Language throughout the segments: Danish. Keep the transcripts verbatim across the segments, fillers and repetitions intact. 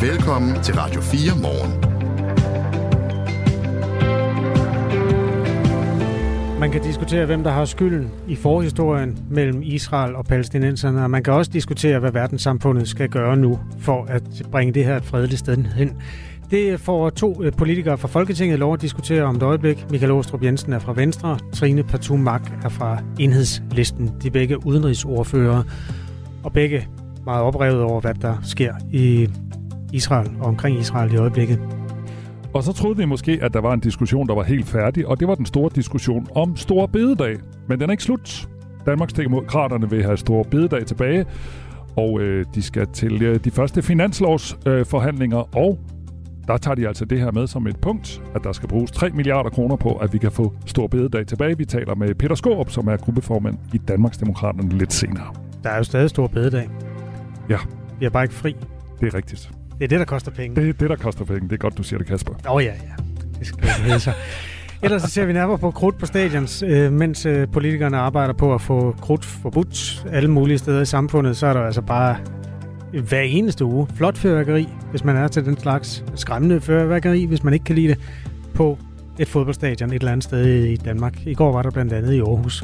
Velkommen til Radio fire Morgen. Man kan diskutere, hvem der har skylden i forhistorien mellem Israel og palæstinenserne, og man kan også diskutere, hvad verdenssamfundet skal gøre nu for at bringe det her et fredeligt sted hen. Det får to politikere fra Folketinget lov at diskutere om et øjeblik. Michael Aastrup Jensen er fra Venstre, Trine Patou-Mak er fra Enhedslisten. De er begge udenrigsordførere, og begge meget oprevet over, hvad der sker i Israel og omkring Israel i øjeblikket. Og så troede vi måske, at der var en diskussion, der var helt færdig, og det var den store diskussion om store bededag. Men den er ikke slut. Danmarksdemokraterne vil have store bededag tilbage, og øh, de skal til øh, de første finanslovsforhandlinger, øh, og der tager de altså det her med som et punkt, at der skal bruges tre milliarder kroner på, at vi kan få store bededag tilbage. Vi taler med Peter Skaarup, som er gruppeformand i Danmarksdemokraterne, lidt senere. Der er jo stadig store bededag. Ja. Vi er bare ikke fri. Det er rigtigt. Det er det, der koster penge. Det er det, der koster penge. Det er godt, du siger det, Kasper. Åh oh, ja, ja. Det skal være så. Ellers så ser vi nærmere på krudt på stadions. Øh, mens øh, politikerne arbejder på at få krudt forbudt alle mulige steder i samfundet, så er der altså bare hver eneste uge flot fyrværkeri, hvis man er til den slags, skræmmende fyrværkeri, hvis man ikke kan lide det, på et fodboldstadion et eller andet sted i Danmark. I går var der blandt andet i Aarhus.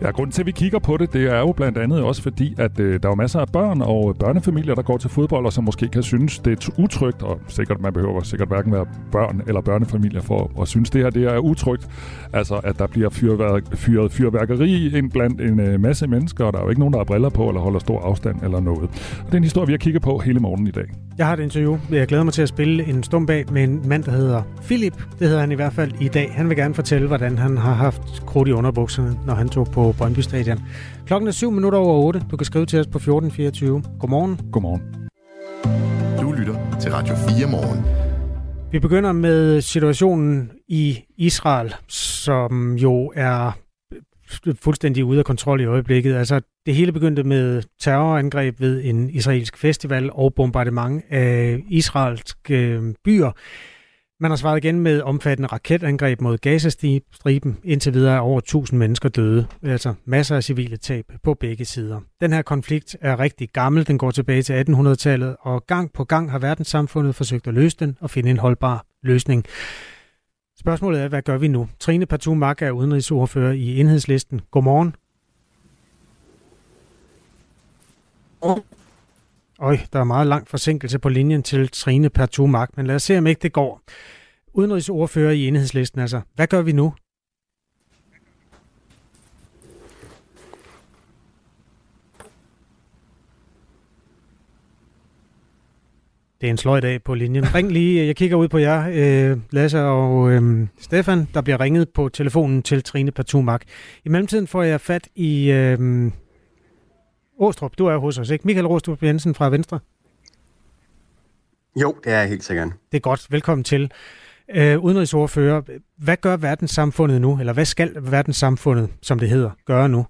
Ja, grunden til, at vi kigger på det, det er jo blandt andet også fordi, at øh, der er masser af børn og børnefamilier, der går til fodbold, og som måske kan synes, det er utrygt, og sikkert, man behøver sikkert hverken være børn eller børnefamilier for at synes, det her det er utrygt. Altså, at der bliver fyrværk- fyret fyrværkeri ind blandt en øh, masse mennesker, og der er jo ikke nogen, der har briller på eller holder stor afstand eller noget. Og det er en historie, vi har kigget på hele morgenen i dag. Jeg har et interview. Jeg glæder mig til at spille en stum bag med en mand, der hedder Filip. Det hedder han i hvert fald i dag. Han vil gerne fortælle, hvordan han har haft krudt i underbukserne, når han tog på Brøndby Stadion. Klokken er syv minutter over otte. Du kan skrive til os på fjorten fireogtyve. Godmorgen. Godmorgen. Du lytter til Radio fire Morgen. Vi begynder med situationen i Israel, som jo er fuldstændig ude af kontrol i øjeblikket. Altså, det hele begyndte med terrorangreb ved en israelsk festival og bombardement af israelske byer. Man har svaret igen med omfattende raketangreb mod Gaza-striben. Indtil videre er over tusind mennesker døde. Altså masser af civile tab på begge sider. Den her konflikt er rigtig gammel. Den går tilbage til attenhundredetallet, og gang på gang har verdenssamfundet forsøgt at løse den og finde en holdbar løsning. Spørgsmålet er, hvad gør vi nu? Trine Patou-Mak er udenrigsordfører i Enhedslisten. Godmorgen. Oh. Øj, der er meget lang forsinkelse på linjen til Trine Patou-Mak, men lad os se, om ikke det går. Udenrigsordfører i Enhedslisten, altså. Hvad gør vi nu? Det er en sløj dag på linjen. Ring lige, jeg kigger ud på jer, øh, Lasse og øh, Stefan, der bliver ringet på telefonen til Trine Patou-Mak. I mellemtiden får jeg fat i... Øh, Aastrup, du er hos os, ikke? Michael Aastrup Jensen fra Venstre. Jo, det er jeg helt sikkert. Det er godt. Velkommen til. Øh, udenrigsordfører, hvad gør verdenssamfundet nu? Eller hvad skal verdenssamfundet, som det hedder, gøre nu?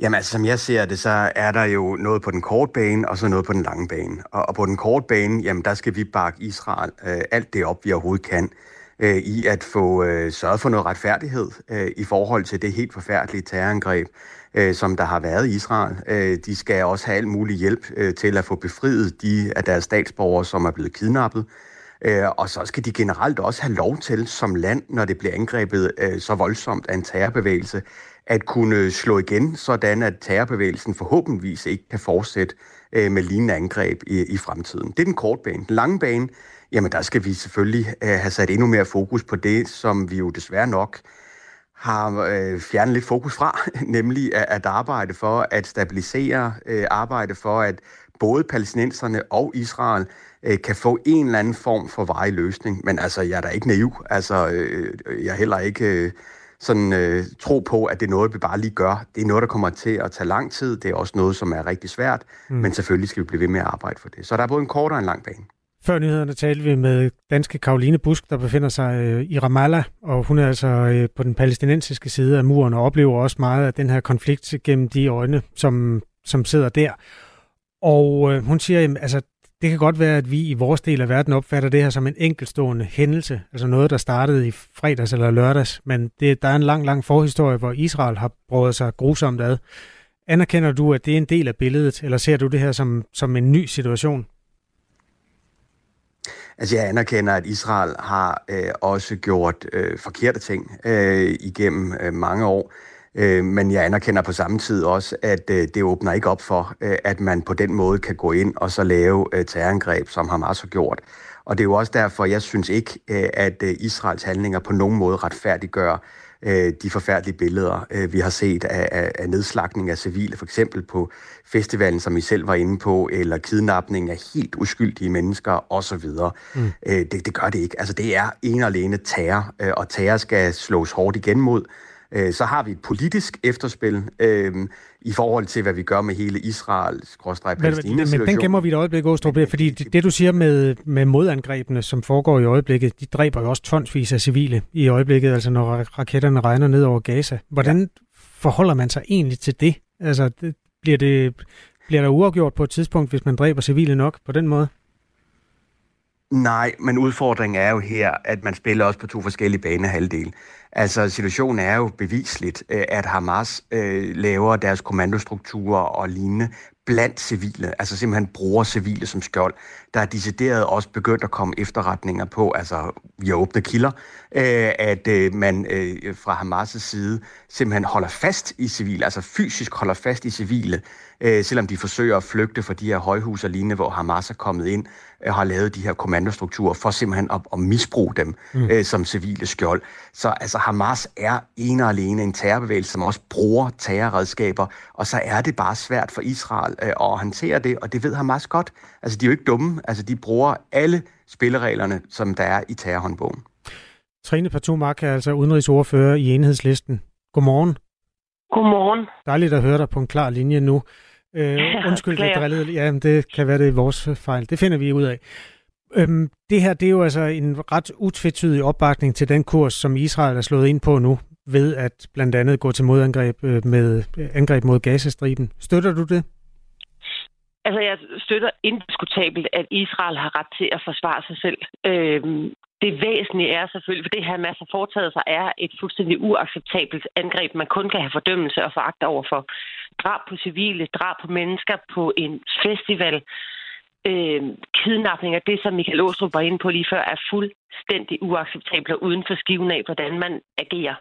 Jamen altså, som jeg ser det, så er der jo noget på den korte bane, og så noget på den lange bane. Og, og på den korte bane, jamen der skal vi bakke Israel øh, alt det op, vi overhovedet kan, øh, i at få øh, sørget for noget retfærdighed øh, i forhold til det helt forfærdelige terrorangreb, som der har været i Israel. De skal også have al mulig hjælp til at få befriet de af deres statsborgere, som er blevet kidnappet. Og så skal de generelt også have lov til som land, når det bliver angrebet så voldsomt af en terrorbevægelse, at kunne slå igen, sådan at terrorbevægelsen forhåbentligvis ikke kan fortsætte med lignende angreb i, i fremtiden. Det er den korte bane. Den lange bane, jamen der skal vi selvfølgelig have sat endnu mere fokus på det, som vi jo desværre nok har øh, fjernet lidt fokus fra, nemlig at, at arbejde for at stabilisere, øh, arbejde for at både palæstinenserne og Israel øh, kan få en eller anden form for varig løsning. Men altså, jeg er da ikke naiv. Altså, øh, jeg heller ikke øh, sådan øh, tro på, at det er noget, vi bare lige gør. Det er noget, der kommer til at tage lang tid. Det er også noget, som er rigtig svært, mm. men selvfølgelig skal vi blive ved med at arbejde for det. Så der er både en kort og en lang bane. Før nyhederne talte vi med danske Caroline Busk, der befinder sig øh, i Ramallah, og hun er altså øh, på den palæstinensiske side af muren og oplever også meget af den her konflikt gennem de øjne, som, som sidder der. Og øh, hun siger, at altså, det kan godt være, at vi i vores del af verden opfatter det her som en enkeltstående hændelse, altså noget, der startede i fredags eller lørdags, men det, der er en lang, lang forhistorie, hvor Israel har brugt sig grusomt ad. Anerkender du, at det er en del af billedet, eller ser du det her som, som en ny situation? Altså, jeg anerkender, at Israel har øh, også gjort øh, forkerte ting øh, igennem øh, mange år. Men jeg anerkender på samme tid også, at det åbner ikke op for, at man på den måde kan gå ind og så lave terrorangreb, som Hamas har gjort. Og det er jo også derfor, jeg synes ikke, at Israels handlinger på nogen måde retfærdiggør de forfærdelige billeder, vi har set af, af nedslagning af civile, for eksempel på festivalen, som I selv var inde på, eller kidnapning af helt uskyldige mennesker osv. Mm. Det, det gør det ikke. Altså, det er ene og alene terror, og terror skal slås hårdt igen mod. Så har vi et politisk efterspil øh, i forhold til, hvad vi gør med hele Israel-Palæstina-situationen. Men den gemmer vi et øjeblik, Aastrup, fordi det, det du siger med, med modangrebene, som foregår i øjeblikket, de dræber jo også tonsvis af civile i øjeblikket, altså når raketterne regner ned over Gaza. Hvordan ja. forholder man sig egentlig til det? Altså, det, bliver, det, bliver der uafgjort på et tidspunkt, hvis man dræber civile nok på den måde? Nej, men udfordringen er jo her, at man spiller også på to forskellige banehalvdele. Altså, situationen er jo bevisligt, at Hamas øh, laver deres kommandostrukturer og lignende blandt civile, altså simpelthen bruger civile som skjold. Der er decideret også begyndt at komme efterretninger på, altså via åbne kilder, øh, at øh, man øh, fra Hamas' side simpelthen holder fast i civile, altså fysisk holder fast i civile, øh, selvom de forsøger at flygte fra de her højhus og lignende, hvor Hamas er kommet ind og har lavet de her kommandostrukturer for simpelthen at, at misbruge dem mm. øh, som civile skjold. Så altså Hamas er ene og alene en terrorbevægelse, som også bruger terrorredskaber, og så er det bare svært for Israel øh, at håndtere det, og det ved Hamas godt. Altså, de er jo ikke dumme. Altså, de bruger alle spillereglerne, som der er i terrorhåndbogen. Trine Patou-Mak er altså udenrigsordfører i Enhedslisten. Godmorgen. Godmorgen. Dejligt at høre dig på en klar linje nu. Øh, undskyld, jeg drillede. Ja, det kan være, det er vores fejl. Det finder vi ud af. Øhm, det her, det er jo altså en ret utvetydig opbakning til den kurs, som Israel er slået ind på nu, ved at blandt andet gå til modangreb med angreb mod Gaza-striben. Støtter du det? Altså, jeg støtter indiskutabelt, at Israel har ret til at forsvare sig selv. Øhm, det væsentlige er selvfølgelig, for det Hamas har foretaget sig, er et fuldstændig uacceptabelt angreb, man kun kan have fordømmelse og foragt overfor. Drab på civile, drab på mennesker på en festival, øhm, kidnapninger, det som Michael Aastrup var inde på lige før, er fuldstændig uacceptabelt og uden for skiven af, hvordan man agerer,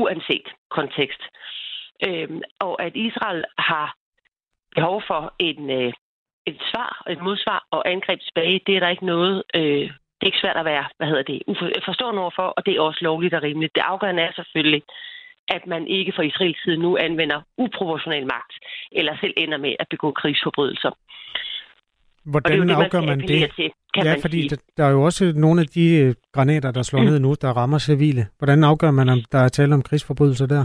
uanset kontekst. Øhm, og at Israel har behov for en, øh, et svar, et modsvar og angreb tilbage, det er der ikke noget, øh, det er ikke svært at være, hvad hedder det, uforstående overfor, og det er også lovligt og rimeligt. Det afgørende er selvfølgelig, at man ikke fra Israels side nu anvender uproportional magt, eller selv ender med at begå krigsforbrydelser. Hvordan det det, afgør man, man det? Til, ja, man fordi sige. Der er jo også nogle af de granater, der slår mm. ned nu, der rammer civile. Hvordan afgør man, om der er tale om krigsforbrydelser der?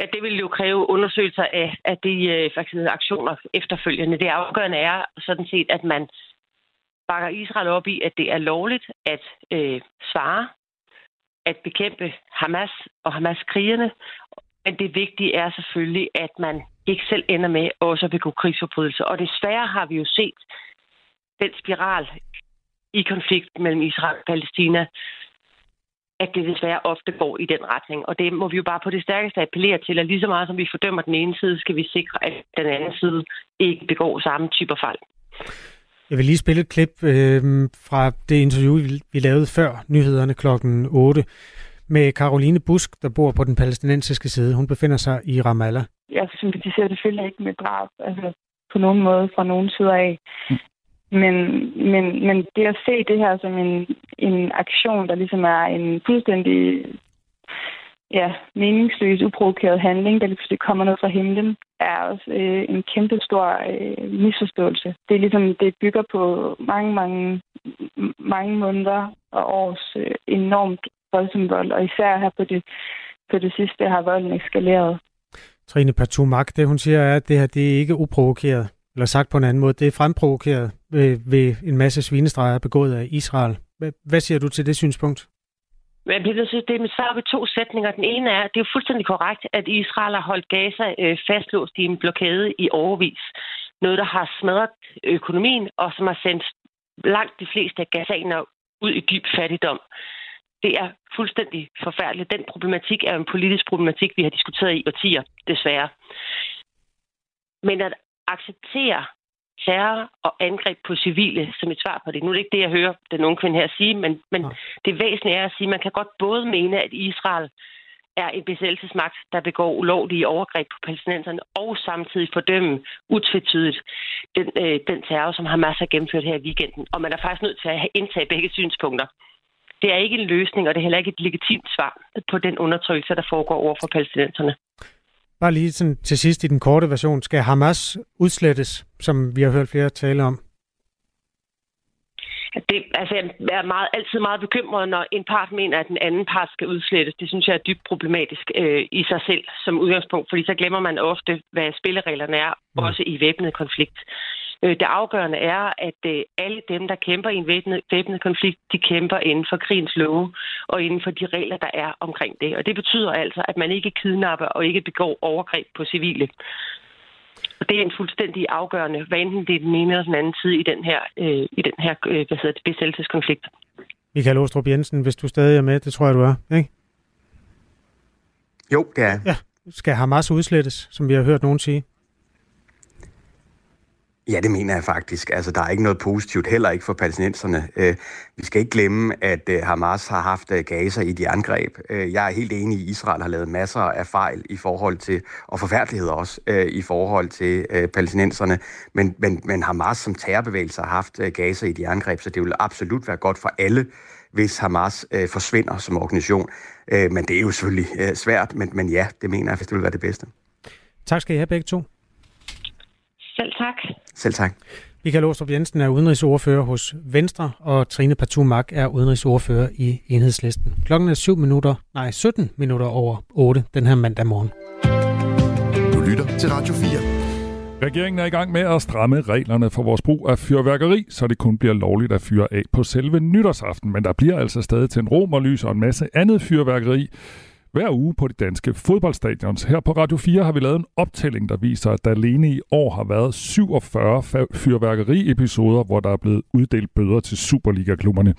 Ja, det vil jo kræve undersøgelser af, af de øh, for eksempel aktioner efterfølgende. Det afgørende er sådan set, at man bakker Israel op i, at det er lovligt at øh, svare, at bekæmpe Hamas og Hamas-krigerne. Men det vigtige er selvfølgelig, at man ikke selv ender med også at begå krigsforbrydelser. Og desværre har vi jo set den spiral i konflikt mellem Israel og Palæstina, at det desværre ofte går i den retning. Og det må vi jo bare på det stærkeste appellere til, at lige så meget som vi fordømmer den ene side, skal vi sikre, at den anden side ikke begår samme typer fejl. Jeg vil lige spille et klip øh, fra det interview, vi lavede før nyhederne klokken otte, med Caroline Busk, der bor på den palæstinensiske side. Hun befinder sig i Ramallah. Jeg sympatiserer selvfølgelig ikke med drab, altså på nogen måde fra nogen side af. Mm. Men, men, men det at se det her som en, en aktion, der ligesom er en fuldstændig ja, meningsløs, uprovokeret handling, der pludselig kommer noget fra himlen, er også øh, en kæmpe stor øh, misforståelse. Det er ligesom, det bygger på mange, mange, mange måneder og års øh, enormt voldsom vold, og især her på det, på det sidste har volden eskaleret. Trine Patou-Mak, det hun siger er, at det her det er ikke uprovokeret. Eller sagt på en anden måde, det er fremprovokeret ved, ved en masse svinestreger begået af Israel. Hvad siger du til det synspunkt? Jeg bliver nødt til at det er mit svar ved to sætninger. Den ene er, at det er fuldstændig korrekt, at Israel har holdt Gaza fastlåst i en blokade i årevis. Noget, der har smadret økonomien, og som har sendt langt de fleste af gazaner ud i dyb fattigdom. Det er fuldstændig forfærdeligt. Den problematik er en politisk problematik, vi har diskuteret i årtier, desværre. Men at acceptere terror og angreb på civile som et svar på det. Nu er det ikke det, jeg hører den unge kvinde her sige, men, men ja. Det væsentlige er at sige, at man kan godt både mene, at Israel er en besættelsesmagt, der begår ulovlige overgreb på palæstinenserne, og samtidig fordømme utvetydigt den, øh, den terror, som Hamas har gennemført her i weekenden. Og man er faktisk nødt til at indtage begge synspunkter. Det er ikke en løsning, og det er heller ikke et legitimt svar på den undertrykkelse, der foregår over for palæstinenserne. Bare lige sådan til sidst i den korte version. Skal Hamas udslettes, som vi har hørt flere tale om? Det, altså, jeg er meget, altid meget bekymret, når en part mener, at den anden part skal udslettes. Det synes jeg er dybt problematisk øh, i sig selv som udgangspunkt, fordi så glemmer man ofte, hvad spillereglerne er, mm. også i væbnet konflikt. Øh, det afgørende er, at øh, alle dem, der kæmper i en væbnet, væbnet konflikt, de kæmper inden for krigens love og inden for de regler, der er omkring det. Og det betyder altså, at man ikke kidnapper og ikke begår overgreb på civile. Og det er en fuldstændig afgørende, hvad enten det er den ene eller den anden side i den her, øh, i den her øh, hvad hedder det, besættelseskonflikt. Michael Aastrup Jensen, hvis du stadig er med, det tror jeg, du er, ikke? Jo, det er. Ja. Skal Hamas udslettes, som vi har hørt nogen sige? Ja, det mener jeg faktisk. Altså, der er ikke noget positivt, heller ikke for palæstinenserne. Øh, vi skal ikke glemme, at øh, Hamas har haft øh, Gaza i de angreb. Øh, jeg er helt enig i, at Israel har lavet masser af fejl i forhold til, og forfærdeligheder også, øh, i forhold til øh, palæstinenserne. Men, men, men Hamas som terrorbevægelse har haft øh, Gaza i de angreb, så det vil absolut være godt for alle, hvis Hamas øh, forsvinder som organisation. Øh, men det er jo selvfølgelig øh, svært, men, men ja, det mener jeg, at det vil være det bedste. Tak skal I have begge to. Selv tak. Selv tak. Michael Aastrup Jensen er udenrigsordfører hos Venstre, og Trine Patou-Mak er udenrigsordfører i Enhedslisten. Klokken er syv minutter, nej, sytten minutter over otte den her mandag morgen. Du lytter til Radio fire. Regeringen er i gang med at stramme reglerne for vores brug af fyrværkeri, så det kun bliver lovligt at fyre af på selve nytårsaften. Men der bliver altså stadig til en romerlys og en masse andet fyrværkeri hver uge på de danske fodboldstadions. Her på Radio fire har vi lavet en optælling, der viser, at der alene i år har været syvogfyrre fyrværkeriepisoder, hvor der er blevet uddelt bøder til Superliga-klubberne.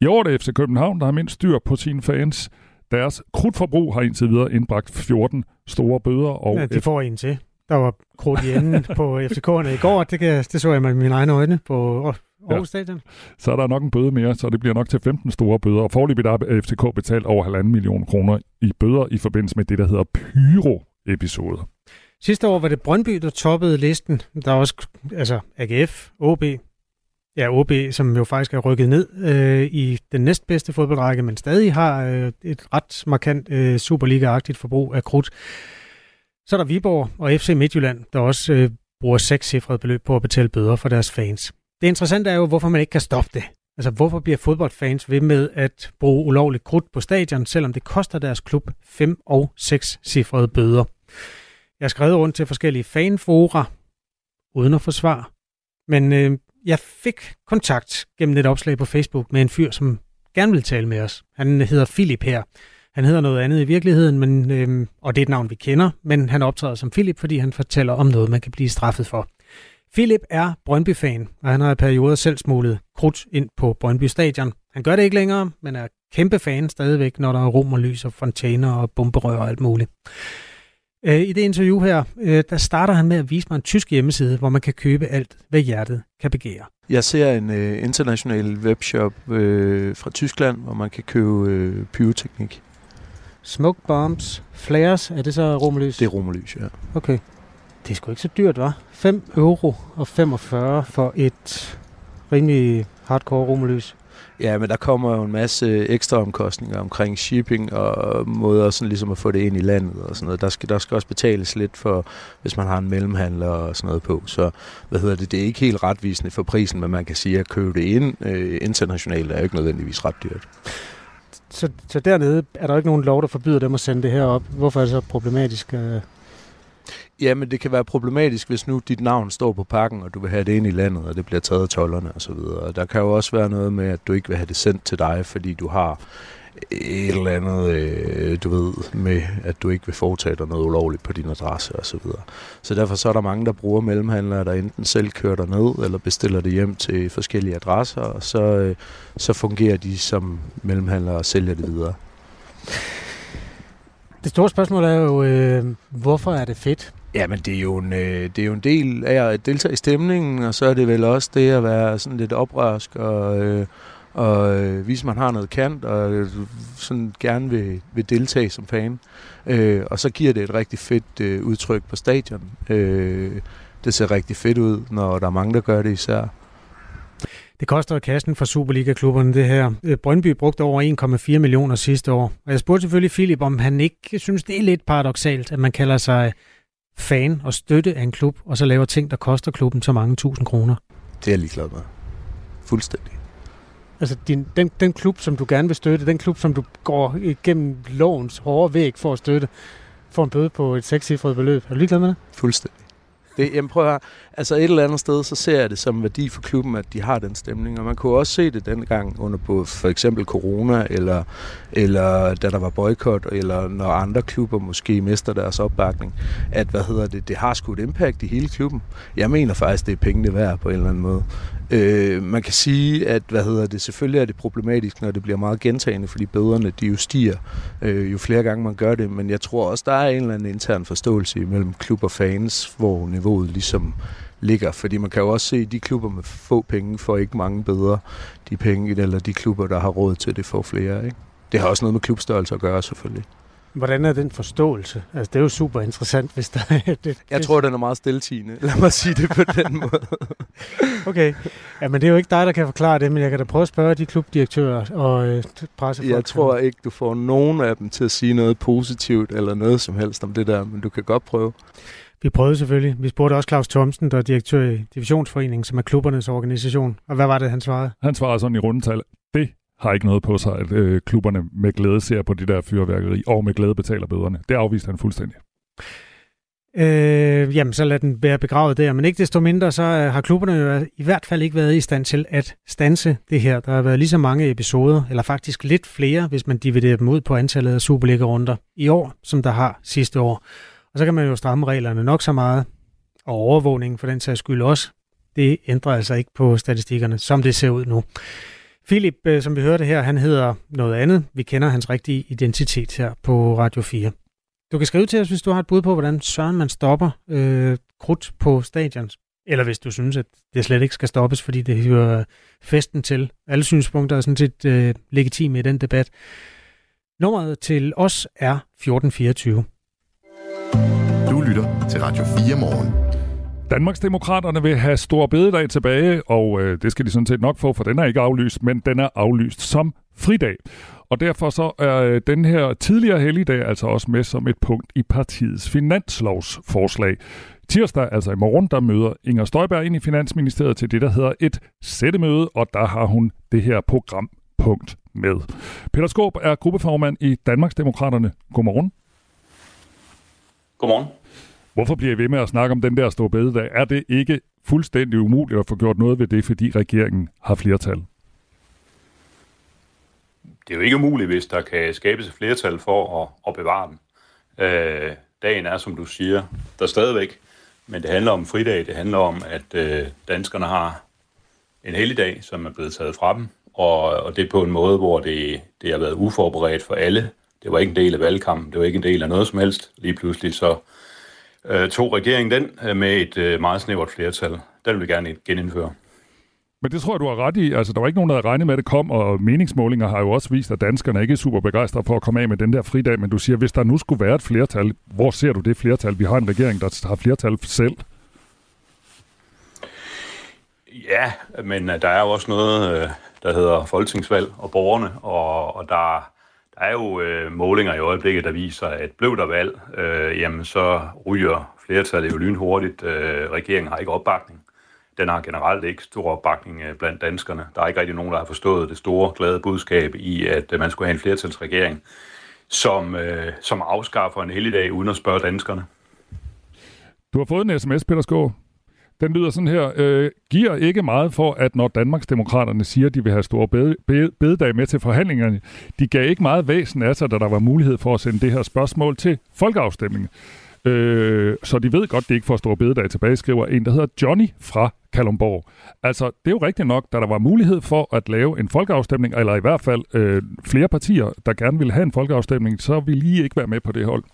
I år er det F C København, der har mindst styr på sine fans. Deres krudtforbrug har indtil videre indbragt fjorten store bøder. Og ja, de får en til. Der var krudt i enden på F C K'erne i går. Det, kan, det så jeg med mine egne øjne på Aarhus Stadion. Ja. Så er der nok en bøde mere, så det bliver nok til femten store bøder. Og foreløbigt har F C K betalt over halvanden million kroner i bøder i forbindelse med det, der hedder pyro-episoder. Sidste år var det Brøndby, der toppede listen. Der er også altså A G F, O B. Ja, O B, som jo faktisk er rykket ned øh, i den næstbedste fodboldrække, men stadig har øh, et ret markant øh, Superliga-agtigt forbrug af krudt. Så er der Viborg og F C Midtjylland, der også øh, bruger sekssifrede beløb på at betale bøder for deres fans. Det interessante er jo, hvorfor man ikke kan stoppe det. Altså, hvorfor bliver fodboldfans ved med at bruge ulovligt krudt på stadion, selvom det koster deres klub fem- og sekssifrede bøder? Jeg har skrevet rundt til forskellige fanfora, uden at få svar. Men øh, jeg fik kontakt gennem et opslag på Facebook med en fyr, som gerne ville tale med os. Han hedder Filip her. Han hedder noget andet i virkeligheden, men, øh, og det er et navn, vi kender, men han optræder som Filip, fordi han fortæller om noget, man kan blive straffet for. Filip er Brøndby-fan, og han har i perioder selv smuglet krudt ind på Brøndby Stadion. Han gør det ikke længere, men er kæmpe fan stadigvæk, når der er rum og lys og fontæner og bomberør og alt muligt. Øh, I det interview her, øh, der starter han med at vise mig en tysk hjemmeside, hvor man kan købe alt, hvad hjertet kan begære. Jeg ser en øh, international webshop øh, fra Tyskland, hvor man kan købe øh, pyroteknik. Smoke bombs, flares, er det så romerlys? Det er romerlys, ja. Okay. Det er sgu ikke så dyrt, hva'? fem euro og femogfyrre for et rimelig hardcore romerlys. Ja, men der kommer jo en masse ekstra omkostninger omkring shipping og måder sådan ligesom at få det ind i landet og sådan noget. Der skal, der skal også betales lidt for, hvis man har en mellemhandler og sådan noget på. Så hvad hedder det? Det er ikke helt retvisende for prisen, men man kan sige, at købe det ind øh, internationalt er jo ikke nødvendigvis ret dyrt. Så, så dernede er der ikke nogen lov, der forbyder dem at sende det her op. Hvorfor er det så problematisk? Jamen, det kan være problematisk, hvis nu dit navn står på pakken, og du vil have det ind i landet, og det bliver taget af tolderne og så videre. Der kan jo også være noget med, at du ikke vil have det sendt til dig, fordi du har et eller andet, øh, du ved, med at du ikke vil foretage dig noget ulovligt på din adresse og så videre. Så derfor så er der mange, der bruger mellemhandlere, der enten selv kører dig ned eller bestiller det hjem til forskellige adresser, og så, øh, så fungerer de som mellemhandlere og sælger det videre. Det store spørgsmål er jo, øh, hvorfor er det fedt? Jamen, det er jo en, det er jo en del af at deltage i stemningen, og så er det vel også det at være sådan lidt oprørsk og, øh, og øh, vise, man har noget kant, og øh, sådan gerne vil, vil deltage som fan. Øh, og så giver det et rigtig fedt øh, udtryk på stadion. Øh, det ser rigtig fedt ud, når der er mange, der gør det især. Det koster kassen for Superliga-klubberne, det her. Brøndby brugte over en komma fire millioner sidste år. Og jeg spurgte selvfølgelig Filip, om han ikke synes, det er lidt paradoksalt, at man kalder sig fan og støtte af en klub, og så laver ting, der koster klubben så mange tusind kroner. Det er jeg ligeglad med. Fuldstændig. Altså din, den, den klub, som du gerne vil støtte, den klub, som du går igennem lovens hårde væg for at støtte, får en bøde på et sekscifret beløb. Er du ligeglad med det? Fuldstændig. Det, jamen prøv at høre, altså et eller andet sted, så ser jeg det som værdi for klubben, at de har den stemning. Og man kunne også se det dengang under både for eksempel corona, eller, eller da der var boykot, eller når andre klubber måske mister deres opbakning. At, hvad hedder det, det har sgu et impact i hele klubben. Jeg mener faktisk, det er pengene værd på en eller anden måde. Øh, man kan sige, at hvad hedder det, selvfølgelig er det problematisk, når det bliver meget gentagende, fordi bøderne, de jo stiger, øh, jo flere gange man gør det. Men jeg tror også, der er en eller anden intern forståelse mellem klub og fans, hvor niveauet ligesom ligger. Fordi man kan jo også se, at de klubber med få penge får ikke mange bedre. De penge, eller de klubber, der har råd til det, får flere. Ikke? Det har også noget med klubstørrelse at gøre, selvfølgelig. Hvordan er den forståelse? Altså, det er jo super interessant, hvis der er det. Jeg tror, den er meget stiltigende. Lad mig sige det på den måde. Okay. Ja, men det er jo ikke dig, der kan forklare det, men jeg kan da prøve at spørge de klubdirektører og øh, pressefolk. Jeg tror ikke, du får nogen af dem til at sige noget positivt eller noget som helst om det der, men du kan godt prøve. Vi prøvede selvfølgelig. Vi spurgte også Claus Thomsen, der er direktør i Divisionsforeningen, som er klubbernes organisation. Og hvad var det, han svarede? Han svarede sådan i rundetal. Det har ikke noget på sig, at øh, klubberne med glæde ser på det der fyrværkeri, og med glæde betaler bøderne. Det afviste han fuldstændig. Øh, jamen, så lad den være begravet der. Men ikke desto mindre, så øh, har klubberne jo i hvert fald ikke været i stand til at standse det her. Der har været lige så mange episoder, eller faktisk lidt flere, hvis man dividerer dem ud på antallet af Superliga-runder i år, som der har sidste år. Og så kan man jo stramme reglerne nok så meget, og overvågningen for den sags skyld også. Det ændrer altså ikke på statistikkerne, som det ser ud nu. Filip, som vi hørte her, han hedder noget andet. Vi kender hans rigtige identitet her på Radio fire. Du kan skrive til os, hvis du har et bud på, hvordan søren man stopper øh, krudt på stadion. Eller hvis du synes, at det slet ikke skal stoppes, fordi det hører festen til. Alle synspunkter er sådan set øh, legitime i den debat. Nummeret til os er fjorten fireogtyve. Du lytter til Radio fire Morgen. Danmarksdemokraterne vil have store bededag tilbage, og øh, det skal de sådan set nok få, for den er ikke aflyst, men den er aflyst som fridag. Og derfor så er øh, den her tidligere helligdag altså også med som et punkt i partiets finanslovsforslag. Tirsdag, altså i morgen, der møder Inger Støjberg ind i Finansministeriet til det, der hedder et sættemøde, og der har hun det her programpunkt med. Peter Skaarup er gruppeformand i Danmarksdemokraterne. Godmorgen. Godmorgen. Hvorfor bliver I ved med at snakke om den der store bededag? Er det ikke fuldstændig umuligt at få gjort noget ved det, fordi regeringen har flertal? Det er jo ikke umuligt, hvis der kan skabes et flertal for at, at bevare den. Øh, dagen er, som du siger, der stadigvæk. Men det handler om fridag. Det handler om, at øh, danskerne har en helligdag, som er blevet taget fra dem. Og, og det er på en måde, hvor det, det har været uforberedt for alle. Det var ikke en del af valgkampen. Det var ikke en del af noget som helst. Lige pludselig så tog regeringen den med et meget snævert flertal. Den vil vi gerne genindføre. Men det tror jeg, du har ret i. Altså, der var ikke nogen, der havde regnet med, at det kom, og meningsmålinger har jo også vist, at danskerne ikke er super begejstrede for at komme af med den der fridag. Men du siger, hvis der nu skulle være et flertal, hvor ser du det flertal? Vi har en regering, der har flertal selv. Ja, men der er jo også noget, der hedder folketingsvalg og borgerne, og, og der Der er jo øh, målinger i øjeblikket, der viser, at blev der valg, øh, jamen så ryger flertallet jo lynhurtigt. Øh, regeringen har ikke opbakning. Den har generelt ikke stor opbakning øh, blandt danskerne. Der er ikke rigtig nogen, der har forstået det store, glade budskab i, at øh, man skulle have en flertalsregering, som, øh, som afskaffer en helligdag uden at spørge danskerne. Du har fået en sms, Peter Skaarup. Den lyder sådan her. Øh, giver ikke meget for, at når Danmarksdemokraterne siger, at de vil have store bede, bede, bededag med til forhandlingerne, de gav ikke meget væsen af sig, da der var mulighed for at sende det her spørgsmål til folkeafstemningen. Øh, så de ved godt, det ikke får store bededag tilbage, skriver en, der hedder Johnny fra Kalundborg. Altså, det er jo rigtigt nok, da der var mulighed for at lave en folkeafstemning, eller i hvert fald øh, flere partier, der gerne ville have en folkeafstemning, så ville I ikke være med på det hold.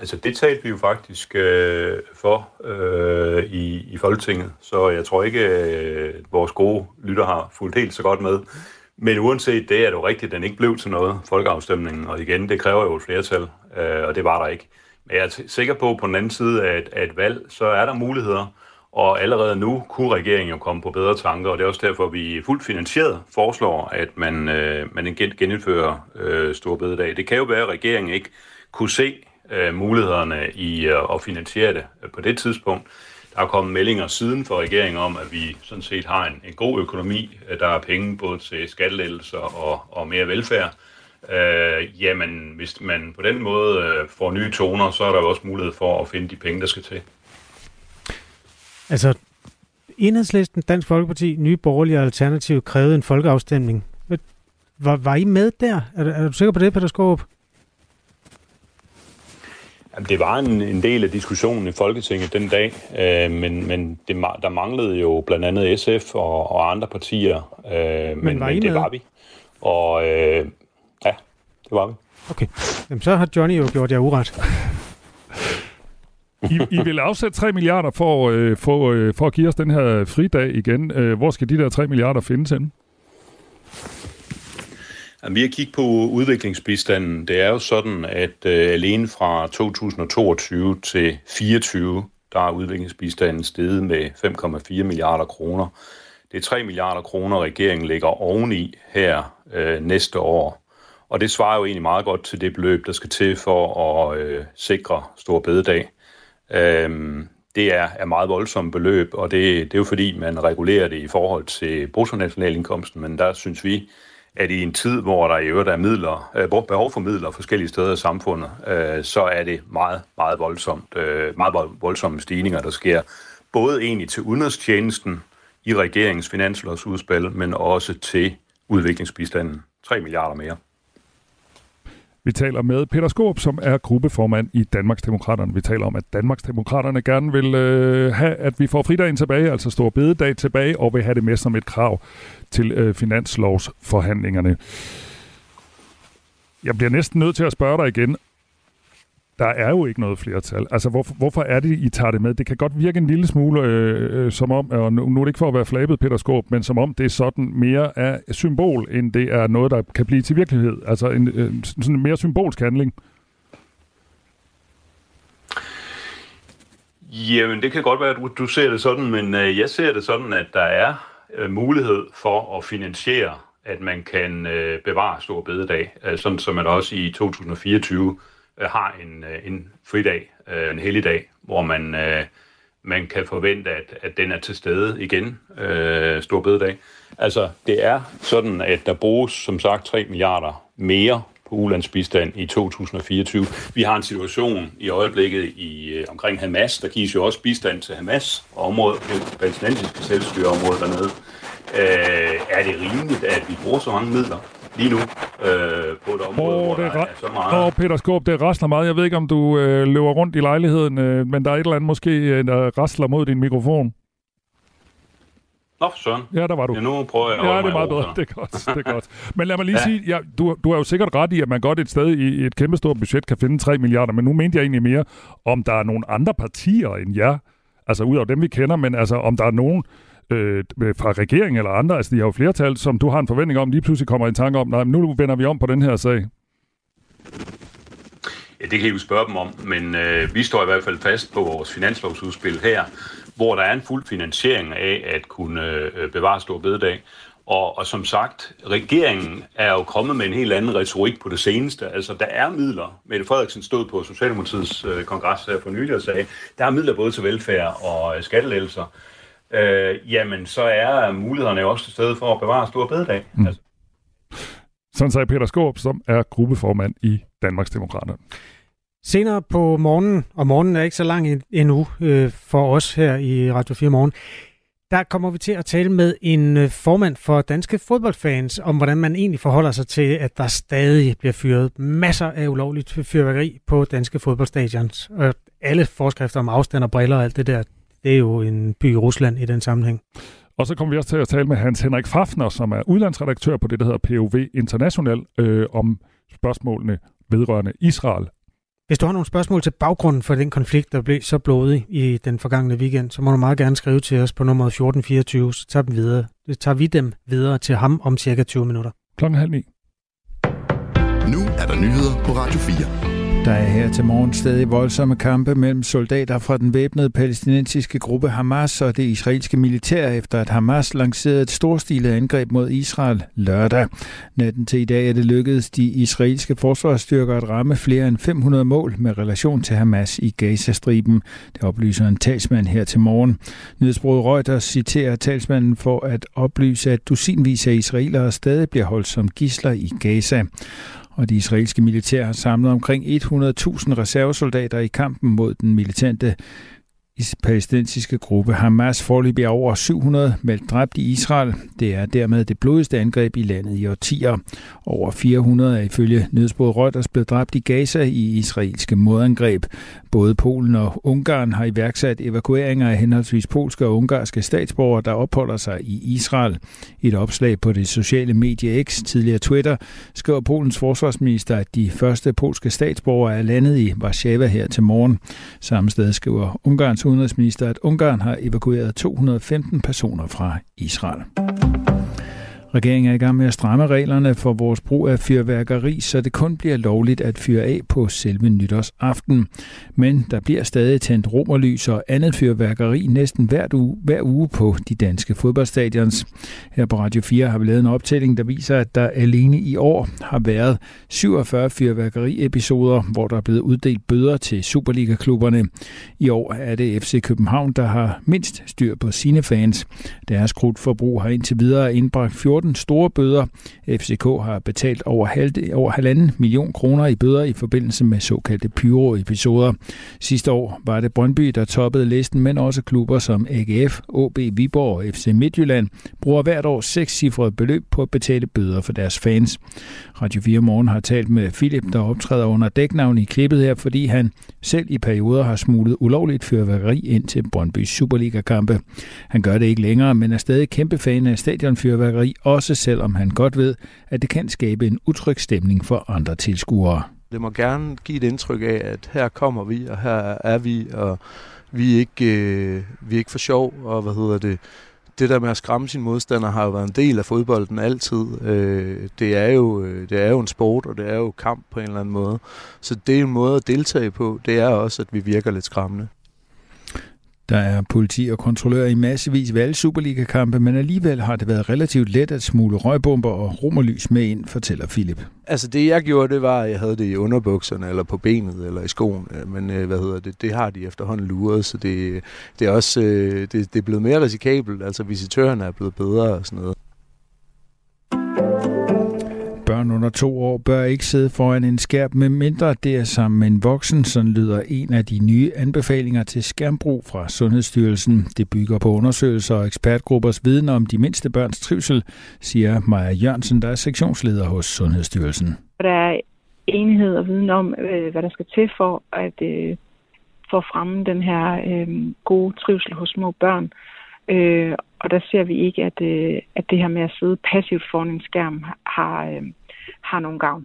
Altså det talte vi jo faktisk øh, for øh, i, i Folketinget, så jeg tror ikke, øh, vores gode lytter har fulgt helt så godt med. Men uanset det er det jo rigtigt, at den ikke blev til noget, folkeafstemningen. Og igen, det kræver jo et flertal, øh, og det var der ikke. Men jeg er t- sikker på, på den anden side af et, af et valg, så er der muligheder. Og allerede nu kunne regeringen jo komme på bedre tanker, og det er også derfor, vi fuldt finansieret foreslår, at man, øh, man gen- genindfører øh, store bededag. Det kan jo være, at regeringen ikke kunne se øh, mulighederne i øh, at finansiere det på det tidspunkt. Der er kommet meldinger siden fra regeringen om, at vi sådan set har en, en god økonomi. Der er penge både til skattelettelser og, og mere velfærd. Øh, jamen, hvis man på den måde øh, får nye toner, så er der jo også mulighed for at finde de penge, der skal til. Altså, Enhedslisten, Dansk Folkeparti, Nye Borgerlige og Alternativ krævede en folkeafstemning. Var, var I med der? Er, er du sikker på det, Peter Skaarup? Det var en, en del af diskussionen i Folketinget den dag, øh, men, men det, der manglede jo blandt andet S F og, og andre partier. Øh, men men, var men det var vi. Og øh, ja, det var vi. Okay. Jamen, så har Johnny jo gjort jer uret. I, I vil afsætte tre milliarder for, øh, for, øh, for at give os den her fridag igen. Øh, hvor skal de der tre milliarder findes henne? Vi har kigget på udviklingsbistanden. Det er jo sådan, at øh, alene fra to tusind og toogtyve til fireogtyve, der er udviklingsbistanden steget med fem komma fire milliarder kroner. Det er tre milliarder kroner, regeringen lægger oveni her øh, næste år. Og det svarer jo egentlig meget godt til det beløb, der skal til for at øh, sikre store bededag. Øh, det er, er meget voldsomt beløb, og det, det er jo fordi, man regulerer det i forhold til bruttonationalindkomsten, men der synes vi, at i en tid, hvor der i øvrigt er midler, øh, behov for midler forskellige steder i samfundet, øh, så er det meget, meget voldsomt, øh, meget voldsomme stigninger, der sker. Både egentlig til udenrigstjenesten i regeringens finanslovsudspil, men også til udviklingsbistanden. tre milliarder mere. Vi taler med Peter Skaarup, som er gruppeformand i Danmarksdemokraterne. Vi taler om, at Danmarksdemokraterne gerne vil øh, have, at vi får fridagen tilbage, altså store bededag tilbage, og vil have det med som et krav til øh, finanslovsforhandlingerne. Jeg bliver næsten nødt til at spørge dig igen. Der er jo ikke noget flertal. Altså, hvorfor, hvorfor er det, I tager det med? Det kan godt virke en lille smule, øh, øh, som om, og nu, nu er det ikke for at være flabet, Peter Skaarup, men som om det er sådan mere af symbol, end det er noget, der kan blive til virkelighed. Altså en øh, sådan mere symbolsk handling. Jamen, det kan godt være, at du, du ser det sådan, men øh, jeg ser det sådan, at der er øh, mulighed for at finansiere, at man kan øh, bevare store bededag, øh, sådan som man også i to tusind og fireogtyve har en, en fridag, en helligdag, hvor man, man kan forvente, at, at den er til stede igen, øh, stor bededag. Altså, det er sådan, at der bruges, som sagt, tre milliarder mere på ulandsbistand i to tusind og fireogtyve. Vi har en situation i øjeblikket i, omkring Hamas, der gives jo også bistand til Hamas, området, det palæstinensiske selvstyreområde dernede. Øh, er det rimeligt, at vi bruger så mange midler lige nu øh, på et område, oh, hvor der ra- er så meget... Åh, oh, Peter Skaarup, det rasler meget. Jeg ved ikke, om du øh, løber rundt i lejligheden, øh, men der er et eller andet måske, der rasler mod din mikrofon. Nå, Søren. Ja, der var du. Ja, nu prøver jeg at... Ja, det er meget bedre. Det er godt, det er godt. Men lad mig lige ja. sige, ja, du, du er jo sikkert ret i, at man godt et sted i et kæmpestort budget kan finde tre milliarder, men nu mente jeg egentlig mere, om der er nogle andre partier end jer, altså ud af dem, vi kender, men altså om der er nogen Øh, fra regeringen eller andre, altså de har jo flertal, som du har en forventning om, lige pludselig kommer i tanke om, nej, nu vender vi om på den her sag. Ja, det kan I jo spørge dem om, men øh, vi står i hvert fald fast på vores finanslovsudspil her, hvor der er en fuld finansiering af at kunne øh, bevare store bededag. Og, og som sagt, regeringen er jo kommet med en helt anden retorik på det seneste. Altså, der er midler. Mette Frederiksen stod på Socialdemokratiets øh, kongres her for nylig og sagde, der er midler både til velfærd og øh, skattelettelser. Øh, jamen, så er mulighederne jo også til stede for at bevare store bededag. Mm. Altså. Sådan sagde Peter Skaarup, som er gruppeformand i Danmarksdemokraterne. Senere på morgenen, og morgenen er ikke så lang endnu øh, for os her i Radio fire Morgen, der kommer vi til at tale med en formand for danske fodboldfans om, hvordan man egentlig forholder sig til, at der stadig bliver fyret masser af ulovligt fyrværkeri på danske fodboldstadions. Og alle forskrifter om afstand og briller og alt det der, det er jo en by i Rusland i den sammenhæng. Og så kommer vi også til at tale med Hans-Henrik Fafner, som er udlandsredaktør på det, der hedder P O V International, øh, om spørgsmålene vedrørende Israel. Hvis du har nogle spørgsmål til baggrunden for den konflikt, der blev så blodig i den forgangne weekend, så må du meget gerne skrive til os på nummeret fjorten fireogtyve, så tager, dem videre. Så tager vi dem videre til ham om cirka tyve minutter. Klokken halv ni. Nu er der nyheder på Radio fire. Der er her til morgen stadig voldsomme kampe mellem soldater fra den væbnede palæstinensiske gruppe Hamas og det israelske militær, efter at Hamas lancerede et storstilet angreb mod Israel lørdag. Natten til i dag er det lykkedes de israelske forsvarsstyrker at ramme flere end fem hundrede mål med relation til Hamas i Gaza-striben. Det oplyser en talsmand her til morgen. Nyhedsbureauet Reuters citerer talsmanden for at oplyse, at dusinvis af israelere stadig bliver holdt som gidsler i Gaza. Og det israelske militær har samlet omkring hundrede tusind reservesoldater i kampen mod den militante palæstinensiske gruppe Hamas. Foreløbig over syv hundrede meldt dræbt i Israel. Det er dermed det blodigste angreb i landet i årtier. Over fire hundrede er ifølge nyhedsbureauet Reuters blevet dræbt i Gaza i israelske modangreb. Både Polen og Ungarn har iværksat evakueringer af henholdsvis polske og ungarske statsborgere, der opholder sig i Israel. Et opslag på det sociale medie X, tidligere Twitter, skriver Polens forsvarsminister, at de første polske statsborgere er landet i Warszawa her til morgen. Samme sted skriver Ungarns udenrigsminister, at Ungarn har evakueret to hundrede og femten personer fra Israel. Regeringen er i gang med at stramme reglerne for vores brug af fyrværkeri, så det kun bliver lovligt at fyre af på selve nytårsaften. Men der bliver stadig tændt romerlys og andet fyrværkeri næsten hver uge, hver uge på de danske fodboldstadions. Her på Radio fire har vi lavet en optælling, der viser, at der alene i år har været syvogfyrre fyrværkeriepisoder, hvor der er blevet uddelt bøder til Superliga-klubberne. I år er det F C København, der har mindst styr på sine fans. Deres krudtforbrug har indtil videre indbragt fjorten store bøder. F C K har betalt over, halv, over halvanden million kroner i bøder i forbindelse med såkaldte pyro-episoder. Sidste år var det Brøndby, der toppede listen, men også klubber som A G F, O B, Viborg og F C Midtjylland bruger hvert år sekscifrede beløb på at betale bøder for deres fans. Radio fire Morgen har talt med Filip, der optræder under dæknavn i klippet her, fordi han selv i perioder har smuglet ulovligt fyrværkeri ind til Brøndbys Superliga-kampe. Han gør det ikke længere, men er stadig kæmpe fan af stadionfyrværkeri, også selvom han godt ved, at det kan skabe en utryg stemning for andre tilskuere. Det må gerne give et indtryk af, at her kommer vi, og her er vi, og vi er ikke, øh, vi er ikke for sjov, og hvad hedder det? Det der med at skræmme sine modstandere har jo været en del af fodbolden altid. Øh, det, er jo, det er jo en sport, og det er jo kamp på en eller anden måde. Så det er en måde at deltage på, det er også, at vi virker lidt skræmmende. Der er politi og kontrollører i massevis ved alle Superliga-kampe, men alligevel har det været relativt let at smugle røgbomber og romerlys med ind, fortæller Filip. Altså det jeg gjorde, det var, at jeg havde det i underbukserne, eller på benet, eller i skoen, men hvad hedder det, det har de efterhånden luret, så det, det er også det, det er blevet mere risikabelt, altså visitørerne er blevet bedre og sådan noget. Børn under to år bør ikke sidde foran en skærm, med mindre det er sammen med en voksen, sådan lyder en af de nye anbefalinger til skærmbrug fra Sundhedsstyrelsen. Det bygger på undersøgelser og ekspertgruppers viden om de mindste børns trivsel, siger Maja Jørgensen, der er sektionsleder hos Sundhedsstyrelsen. Der er enighed og viden om, hvad der skal til for at, for at fremme den her gode trivsel hos små børn. Og der ser vi ikke, at, at det her med at sidde passivt foran en skærm har... har nogen gavn.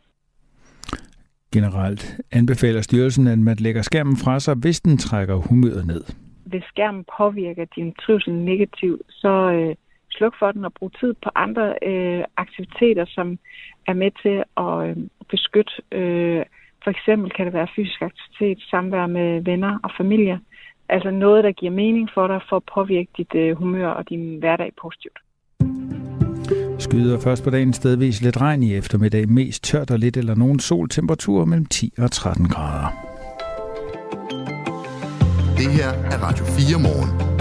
Generelt anbefaler styrelsen, at man lægger skærmen fra sig, hvis den trækker humøret ned. Hvis skærmen påvirker din trivsel negativt, så øh, sluk for den og brug tid på andre øh, aktiviteter, som er med til at øh, beskytte. Øh, for eksempel kan det være fysisk aktivitet, samvær med venner og familie. Altså noget, der giver mening for dig for at påvirke dit øh, humør og din hverdag positivt. Skyder først på dagen stedvis lidt regn i eftermiddag. Mest tørt og lidt eller nogen sol. Temperaturer mellem ti og tretten grader. Det her er Radio fire Morgen.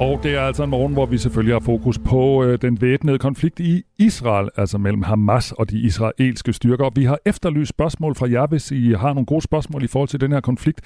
Og det er altså en morgen, hvor vi selvfølgelig har fokus på øh, den væbnede konflikt i Israel, altså mellem Hamas og de israelske styrker. Vi har efterlyst spørgsmål fra jer, hvis I har nogle gode spørgsmål i forhold til den her konflikt,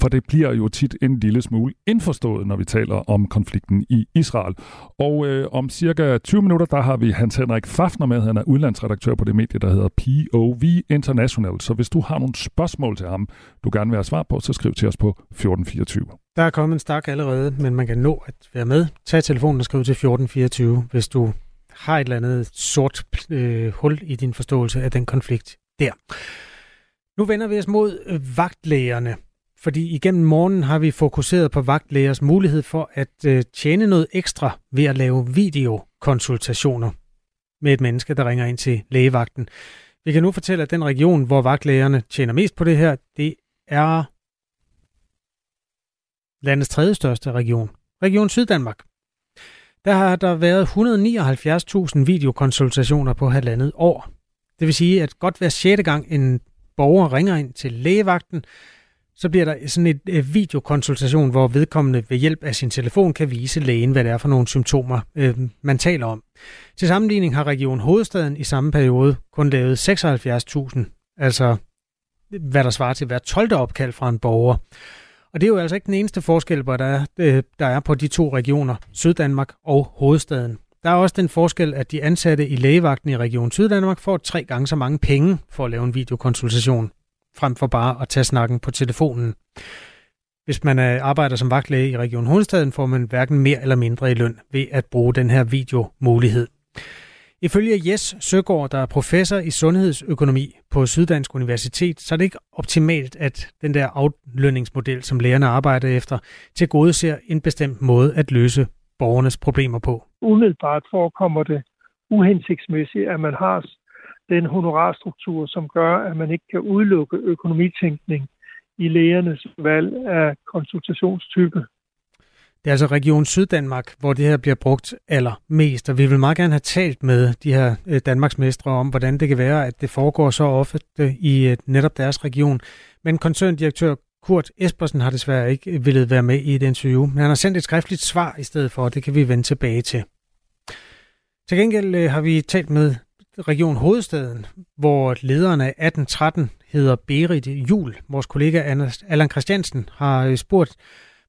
for det bliver jo tit en lille smule indforstået, når vi taler om konflikten i Israel. Og øh, om cirka tyve minutter, der har vi Hans-Henrik Fafner med. Han er udlandsredaktør på det medie, der hedder P O V International. Så hvis du har nogle spørgsmål til ham, du gerne vil have svar på, så skriv til os på fjorten fireogtyve. Der er kommet en stak allerede, men man kan nå at være med. Tag telefonen og skriv til fjorten fireogtyve, hvis du har et eller andet sort øh, hul i din forståelse af den konflikt der. Nu vender vi os mod vagtlægerne, fordi igennem morgenen har vi fokuseret på vagtlægers mulighed for at øh, tjene noget ekstra ved at lave videokonsultationer med et menneske, der ringer ind til lægevagten. Vi kan nu fortælle, at den region, hvor vagtlægerne tjener mest på det her, det er landets tredje største region, Region Syddanmark. Der har der været et hundrede og nioghalvfjerds tusind videokonsultationer på halvandet år. Det vil sige, at godt hver sjette gang en borger ringer ind til lægevagten, så bliver der sådan et videokonsultation, hvor vedkommende ved hjælp af sin telefon kan vise lægen, hvad det er for nogle symptomer, øh, man taler om. Til sammenligning har Region Hovedstaden i samme periode kun lavet seksoghalvfjerds tusind, altså hvad der svarer til hver tolvte opkald fra en borger. Og det er jo altså ikke den eneste forskel, hvor der er, øh, der er på de to regioner, Syddanmark og Hovedstaden. Der er også den forskel, at de ansatte i lægevagten i Region Syddanmark får tre gange så mange penge for at lave en videokonsultation, frem for bare at tage snakken på telefonen. Hvis man arbejder som vagtlæge i Region Hovedstaden, får man hverken mere eller mindre i løn ved at bruge den her videomulighed. Ifølge Jes Søgaard, der er professor i sundhedsøkonomi på Syddansk Universitet, så er det ikke optimalt, at den der aflønningsmodel, som lægerne arbejder efter, tilgodeser en bestemt måde at løse borgernes problemer på. Umiddelbart forekommer det uhensigtsmæssigt, at man har den honorarstruktur, som gør, at man ikke kan udelukke økonomitænkning i lægernes valg af konsultationstype. Det er altså Region Syddanmark, hvor det her bliver brugt allermest, og vi vil meget gerne have talt med de her danmarksmestre om, hvordan det kan være, at det foregår så ofte i netop deres region. Men koncerndirektør Kurt Espersen har desværre ikke villet være med i et interview, men han har sendt et skriftligt svar i stedet for, og det kan vi vende tilbage til. Til gengæld har vi talt med Region Hovedstaden, hvor lederen af atten tretten hedder Berit Juhl. Vores kollega Allan Christiansen har spurgt,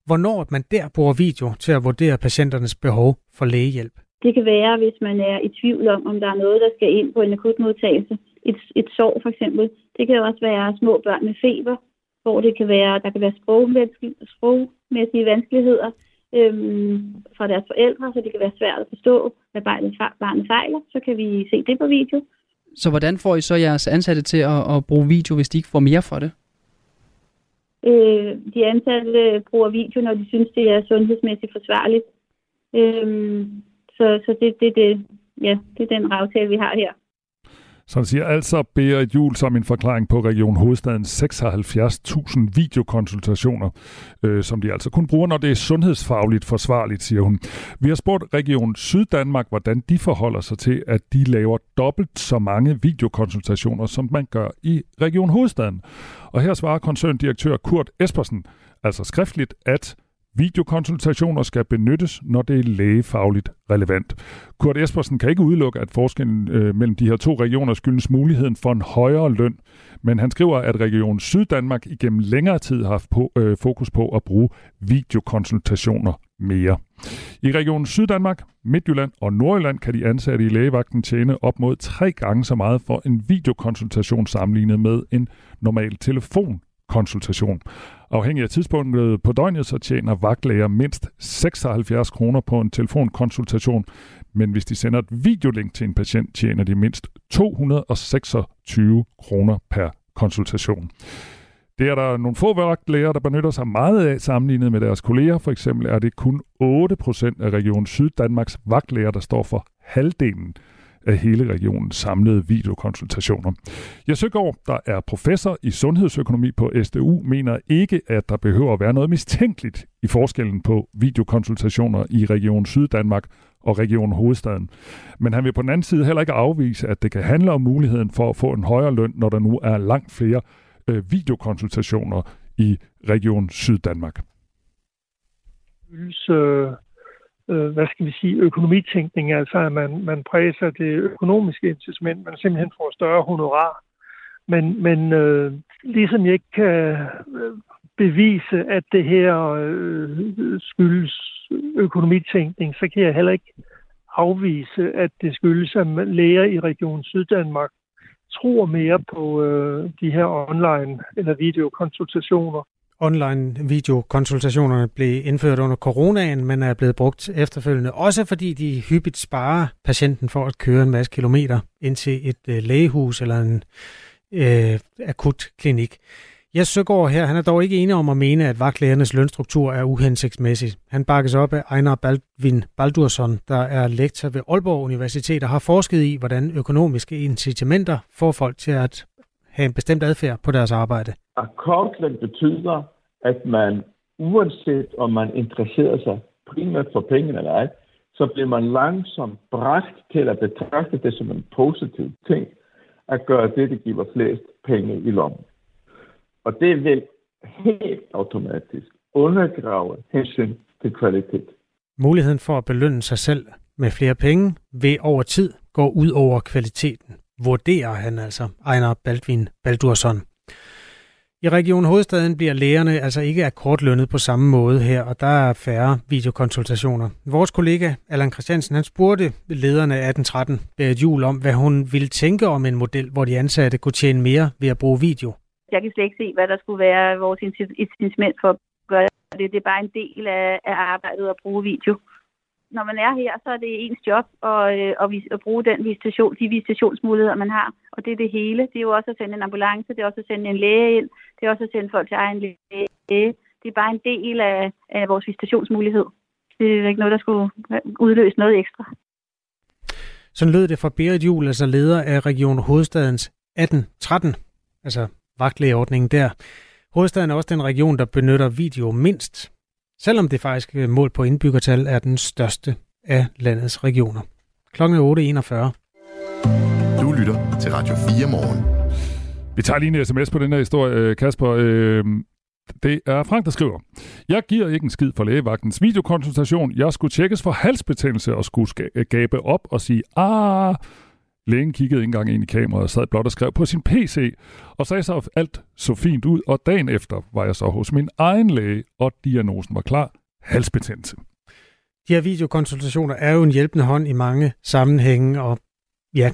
hvornår man der bruger video til at vurdere patienternes behov for lægehjælp. Det kan være, hvis man er i tvivl om, om der er noget, der skal ind på en akutmodtagelse. Et, et sår for eksempel. Det kan også være små børn med feber, hvor det kan være, der kan være sprogmæssige vanskeligheder Øhm, fra deres forældre, så det kan være svært at forstå, hvad barnet fejler, så kan vi se det på video. Så hvordan får I så jeres ansatte til at, at bruge video, hvis de ikke får mere for det? Øh, de ansatte bruger video, når de synes, det er sundhedsmæssigt forsvarligt. Øh, så så det, det, det, ja, det er den aftale, vi har her. Så han siger altså Berit Juhl som en forklaring på Region Hovedstadens seksoghalvfjerds tusind videokonsultationer, øh, som de altså kun bruger, når det er sundhedsfagligt forsvarligt, siger hun. Vi har spurgt Region Syddanmark, hvordan de forholder sig til, at de laver dobbelt så mange videokonsultationer, som man gør i Region Hovedstaden. Og her svarer koncerndirektør Kurt Espersen, altså skriftligt, at videokonsultationer skal benyttes, når det er lægefagligt relevant. Kurt Espersen kan ikke udelukke, at forskellen øh, mellem de her to regioner skyldes muligheden for en højere løn, men han skriver, at Region Syddanmark igennem længere tid har haft på, øh, fokus på at bruge videokonsultationer mere. I Region Syddanmark, Midtjylland og Nordjylland kan de ansatte i lægevagten tjene op mod tre gange så meget for en videokonsultation sammenlignet med en normal telefon. Konsultation. Afhængig af tidspunktet på døgnet, så tjener vagtlæger mindst seksoghalvfjerds kroner på en telefonkonsultation, men hvis de sender et videolink til en patient, tjener de mindst to hundrede og seksogtyve kroner per konsultation. Det er der nogle få vagtlæger, der benytter sig meget af sammenlignet med deres kolleger. For eksempel er det kun otte procent af Region Syddanmarks vagtlæger, der står for halvdelen af hele regionens samlede videokonsultationer. Jes Søgaard, der er professor i sundhedsøkonomi på S D U, mener ikke, at der behøver at være noget mistænkeligt i forskellen på videokonsultationer i Region Syddanmark og Region Hovedstaden. Men han vil på den anden side heller ikke afvise, at det kan handle om muligheden for at få en højere løn, når der nu er langt flere øh, videokonsultationer i Region Syddanmark. Så hvad skal vi sige, økonomitænkning, altså at man, man præser det økonomiske incitament, man simpelthen får større honorar. Men, men øh, ligesom jeg ikke kan bevise, at det her øh, skyldes økonomitænkning, så kan jeg heller ikke afvise, at det skyldes, at læger i Region Syddanmark tror mere på øh, de her online- eller videokonsultationer. Online-videokonsultationerne blev indført under coronaen, men er blevet brugt efterfølgende, også fordi de hyppigt sparer patienten for at køre en masse kilometer ind til et øh, lægehus eller en øh, akut klinik. Jes Søgaard her, han er dog ikke enig om at mene, at vagtlægernes lønstruktur er uhensigtsmæssig. Han bakkes op af Einar Baldvin Baldursson, der er lektor ved Aalborg Universitet og har forsket i, hvordan økonomiske incitamenter får folk til at have en bestemt adfærd på deres arbejde. Akkordløn betyder, at man uanset om man interesserer sig primært for penge eller ej, så bliver man langsomt bragt til at betragte det som en positiv ting, at gøre det, der giver flest penge i lommen. Og det vil helt automatisk undergrave hensyn til kvalitet. Muligheden for at belønne sig selv med flere penge vil over tid gå ud over kvaliteten, vurderer han altså, Einar Baldvin Baldursson. I Region Hovedstaden bliver lægerne altså ikke akkordlønnet på samme måde her, og der er færre videokonsultationer. Vores kollega Allan Christiansen, han spurgte lederne af atten tretten Berit Juhl om, hvad hun ville tænke om en model, hvor de ansatte kunne tjene mere ved at bruge video. Jeg kan slet ikke se, hvad der skulle være vores incitament for at gøre det. Det er bare en del af arbejdet at bruge video. Når man er her, så er det ens job at, at bruge den visitation, de visitationsmuligheder, man har. Og det er det hele. Det er jo også at sende en ambulance, det er også at sende en læge ind, det er også at sende folk til egen læge. Det er bare en del af, af vores visitationsmulighed. Det er ikke noget, der skulle udløse noget ekstra. Sådan lød det fra Berit Juhl, altså leder af Region Hovedstadens atten tretten. Altså vagtlægeordningen der. Hovedstaden er også den region, der benytter video mindst, selvom det faktisk målt på indbyggertal er den største af landets regioner. Klokken otte enogfyrre. Du lytter til Radio fire Morgen. Vi tager lige en sms på den her historie, Kasper. Det er Frank, der skriver: Jeg giver ikke en skid for lægevagtens videokonsultation. Jeg skulle tjekkes for halsbetændelse og skulle gabe op og sige, ah... Lægen kiggede ikke engang ind i kameraet og sad blot og skrev på sin P C, og sagde så, at alt så fint ud, og dagen efter var jeg så hos min egen læge, og diagnosen var klar: halsbetændelse. De her videokonsultationer er jo en hjælpende hånd i mange sammenhænge, og ja,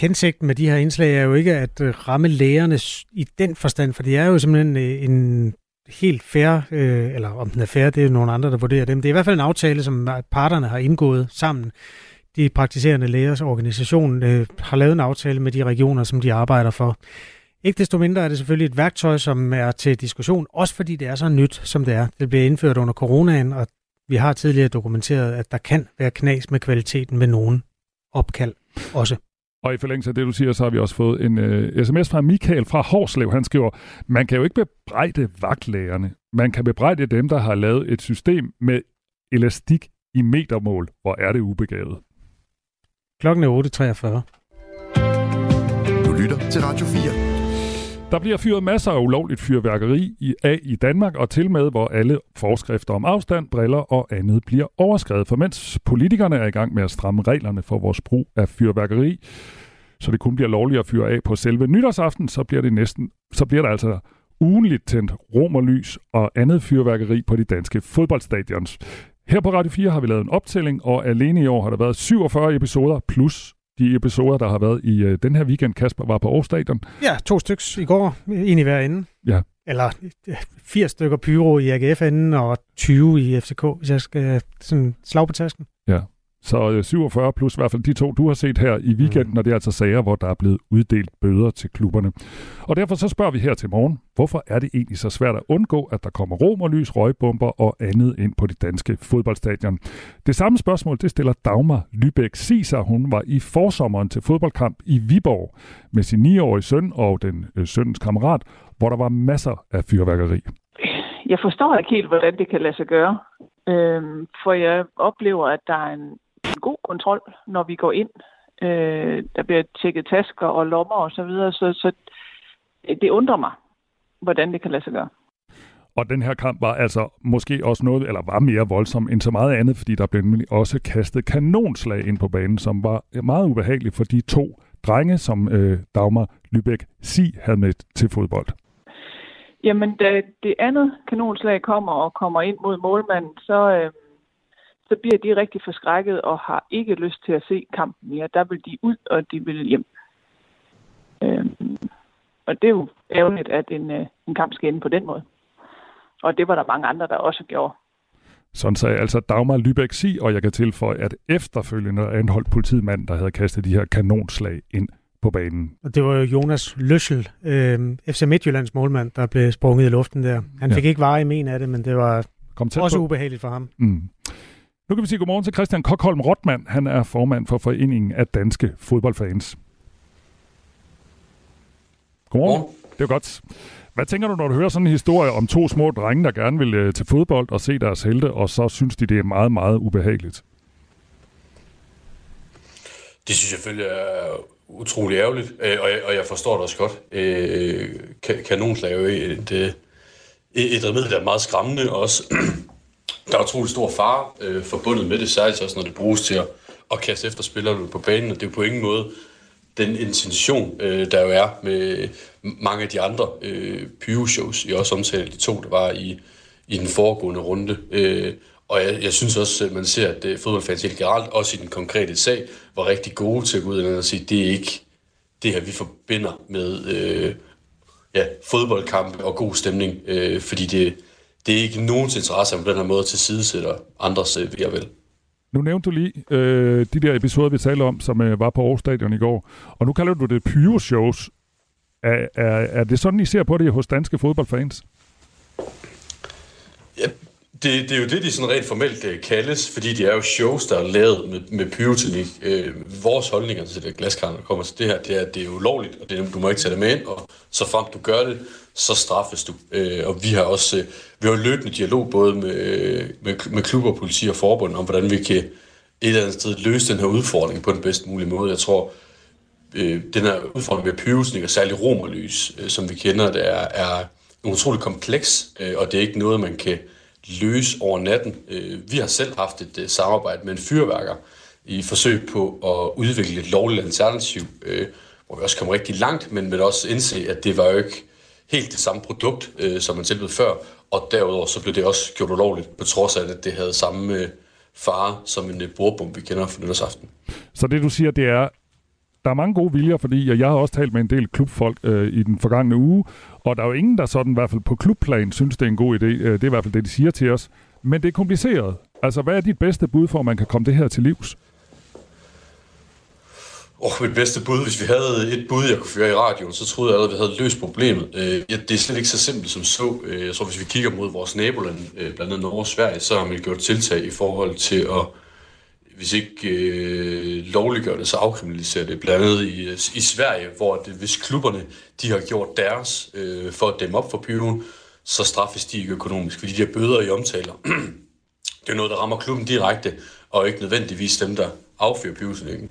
hensigten med de her indslag er jo ikke at ramme lægerne i den forstand, for det er jo simpelthen en helt fair, øh, eller om den er fair, det er jo nogle andre, der vurderer dem. Det er i hvert fald en aftale, som parterne har indgået sammen. De praktiserende lægers organisation øh, har lavet en aftale med de regioner, som de arbejder for. Ikke desto mindre er det selvfølgelig et værktøj, som er til diskussion, også fordi det er så nyt, som det er. Det bliver indført under coronaen, og vi har tidligere dokumenteret, at der kan være knas med kvaliteten med nogen opkald også. Og i forlængelse af det, du siger, så har vi også fået en uh, sms fra Michael fra Horslev. Han skriver, man kan jo ikke bebrejde vagtlægerne. Man kan bebrejde dem, der har lavet et system med elastik i metermål. Hvor er det ubegavet? Klokken er otte treogfyrre. Du lytter til Radio fire. Der bliver fyret masser af ulovligt fyrværkeri i A i Danmark, og til med, hvor alle forskrifter om afstand, briller og andet bliver overskredet. For mens politikerne er i gang med at stramme reglerne for vores brug af fyrværkeri, så det kun bliver lovligt at fyre af på selve nytårsaften, så bliver det næsten, så bliver der altså ugenligt tændt romerlys og andet fyrværkeri på de danske fodboldstadions. Her på Radio fire har vi lavet en optælling, og alene i år har der været syvogfyrre episoder, plus de episoder, der har været i øh, den her weekend. Kasper var på Aarhus Stadion. Ja, to styks i går, en i hver ende. Ja. Eller firs stykker pyro i A G F-enden og tyve i F C K, hvis jeg skal sådan slag på tasken. Ja, så øh, syvogfyrre plus i hvert fald de to, du har set her i weekenden, mm. og det er altså sager, hvor der er blevet uddelt bøder til klubberne. Og derfor så spørger vi her til morgen, hvorfor er det egentlig så svært at undgå, at der kommer romerlys, røgbomber og andet ind på de danske fodboldstadion? Det samme spørgsmål, det stiller Dagmar Lybæk Sisar. Hun var i forsommeren til fodboldkamp i Viborg med sin niårige søn og den øh, sønnens kammerat, hvor der var masser af fyrværkeri. Jeg forstår ikke helt, hvordan det kan lade sig gøre, øhm, for jeg oplever, at der er en god kontrol, når vi går ind. Øh, der bliver tjekket tasker og lommer og så videre, så, så det undrer mig, hvordan det kan lade sig gøre. Og den her kamp var altså måske også noget, eller var mere voldsom end så meget andet, fordi der blev også kastet kanonslag ind på banen, som var meget ubehageligt for de to drenge, som øh, Dagmar Lybæk Sig havde med til fodbold. Jamen, da det andet kanonslag kommer og kommer ind mod målmanden, så... Øh så bliver de rigtig forskrækket og har ikke lyst til at se kampen mere. Der vil de ud, og de vil hjem. Øhm, og det er jo ærgerligt, at en, øh, en kamp skal ende på den måde. Og det var der mange andre, der også gjorde. Sådan sagde altså Dagmar Lybæk Sig, og jeg kan tilføje, at efterfølgende anholdt politimanden, der havde kastet de her kanonslag ind på banen. Og det var jo Jonas Løssel, øh, F C Midtjyllands målmand, der blev sprunget i luften der. Han fik ja. ikke vare i men af det, men det var også på. ubehageligt for ham. Mm. Nu kan vi sige godmorgen til Christian Kokholm Rothmann. Han er formand for Foreningen af Danske Fodboldfans. Godmorgen. Godmorgen. Det var godt. Hvad tænker du, når du hører sådan en historie om to små drenge, der gerne vil til fodbold og se deres helte, og så synes de, det er meget, meget ubehageligt? Det synes jeg selvfølgelig er utrolig ærgerligt, og jeg, og jeg forstår det også godt. Kanonslag er jo et, et remiddel, der er meget skræmmende også. Der er utrolig stor fare øh, forbundet med det, særligt også når det bruges til at, at kaste efter spillerne på banen, og det er på ingen måde den intention, øh, der jo er med mange af de andre øh, pyro-shows. Jeg også omtalte de to, der var i, i den foregående runde. Øh, og jeg, jeg synes også, at man ser, at øh, fodboldfans helt generelt, også i den konkrete sag, var rigtig gode til at gå ud og sige, at det er ikke det her, vi forbinder med øh, ja, fodboldkampe og god stemning, øh, fordi det Det er ikke nogens interesse, om den her måde tilsidesætter andres ved og vel. Nu nævnte du lige øh, de der episoder, vi talte om, som øh, var på Aarhus Stadion i går. Og nu kalder du det pyro-shows. Er, er, er det sådan, I ser på det hos danske fodboldfans? Ja, det, det er jo det, de sådan rent formelt øh, kaldes, fordi det er jo shows, der er lavet med, med pyroteknik. Øh, vores holdninger til det glaskarne, der kommer til det her, det er, at det er ulovligt, og det, du må ikke tage det med ind, og så frem du gør det, så straffes du. Øh, og vi har også øh, vi har løbende dialog både med, øh, med, med klubber, politi og forbund om, hvordan vi kan et eller andet sted løse den her udfordring på den bedst mulige måde. Jeg tror, øh, den her udfordring med pyroteknik og særligt romerlys, øh, som vi kender, det er, er utroligt kompleks, øh, og det er ikke noget, man kan løse over natten. Vi har selv haft et samarbejde med en fyrværker i forsøg på at udvikle et lovligt alternativ, hvor vi også kom rigtig langt, men vil også indse, at det var jo ikke helt det samme produkt, som man tilbød før, og derudover så blev det også gjort ulovligt, på trods af, at det havde samme fare som en bordbombe, vi kender fra nytårsaften. Så det du siger, det er, der er mange gode viljer, fordi og jeg har også talt med en del klubfolk øh, i den forgangne uge, og der er jo ingen, der sådan i hvert fald på klubplan synes, det er en god idé. Det er i hvert fald det, de siger til os. Men det er kompliceret. Altså, hvad er dit bedste bud for, at man kan komme det her til livs? Åh, oh, mit bedste bud. Hvis vi havde et bud, jeg kunne føre i radioen, så troede jeg allerede, vi havde løst problemet. Øh, ja, det er slet ikke så simpelt som så. Jeg tror, hvis vi kigger mod vores naboland, øh, blandt andet Norge og Sverige, så har man gjort tiltag i forhold til at hvis ikke øh, lovliggør det, så afkriminaliserer det. Blandt andet i, i Sverige, hvor det, hvis klubberne de har gjort deres øh, for at dæmme op for pyroen, så straffes de ikke økonomisk, fordi de har bøder i omtaler. Det er noget, der rammer klubben direkte, og ikke nødvendigvis dem, der affyrer pyroteknikken.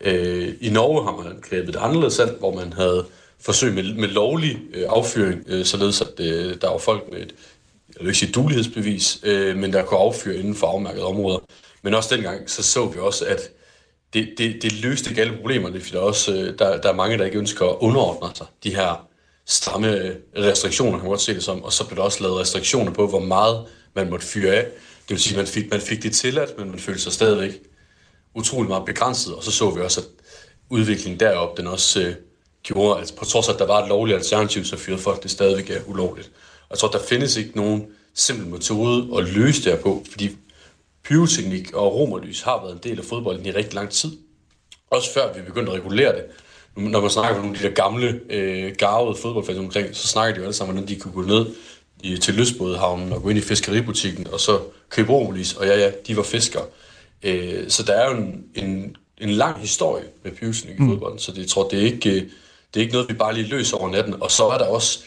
Øh, I Norge har man grebet det anderledes an, hvor man havde forsøg med, med lovlig øh, affyring, øh, således at øh, der var folk med et, jeg vil ikke sige dulighedsbevis, øh, men der kunne affyre inden for afmærkede områder. Men også dengang, så så vi også, at det, det, det løste ikke alle problemerne, fordi der er, også, der, der er mange, der ikke ønsker at underordne sig de her stramme restriktioner, kan man godt se det som, og så blev der også lavet restriktioner på, hvor meget man måtte fyre af. Det vil sige, at man fik, man fik det tilladt, men man følte sig stadigvæk utrolig meget begrænset, og så så vi også, at udviklingen derop, den også øh, gjorde, at på trods af, at der var et lovligt alternativ, så fyrede folk det stadigvæk er ulovligt. Og jeg tror, der findes ikke nogen simpel metode at løse det her på, fordi pyroteknik og romerlys har været en del af fodbolden i rigtig lang tid. Også før vi begyndte at regulere det. Når man snakker om nogle af de der gamle, øh, garvede fodboldfans omkring, så snakker de jo alle sammen, hvordan de kunne gå ned i, til lystbådehavnen og gå ind i fiskeributikken og så købe romerlys. Og ja, ja, de var fiskere. Øh, så der er jo en, en, en lang historie med pyroteknik i fodbolden, så det, jeg tror, det er, ikke, det er ikke noget, vi bare lige løser over natten. Og så er der også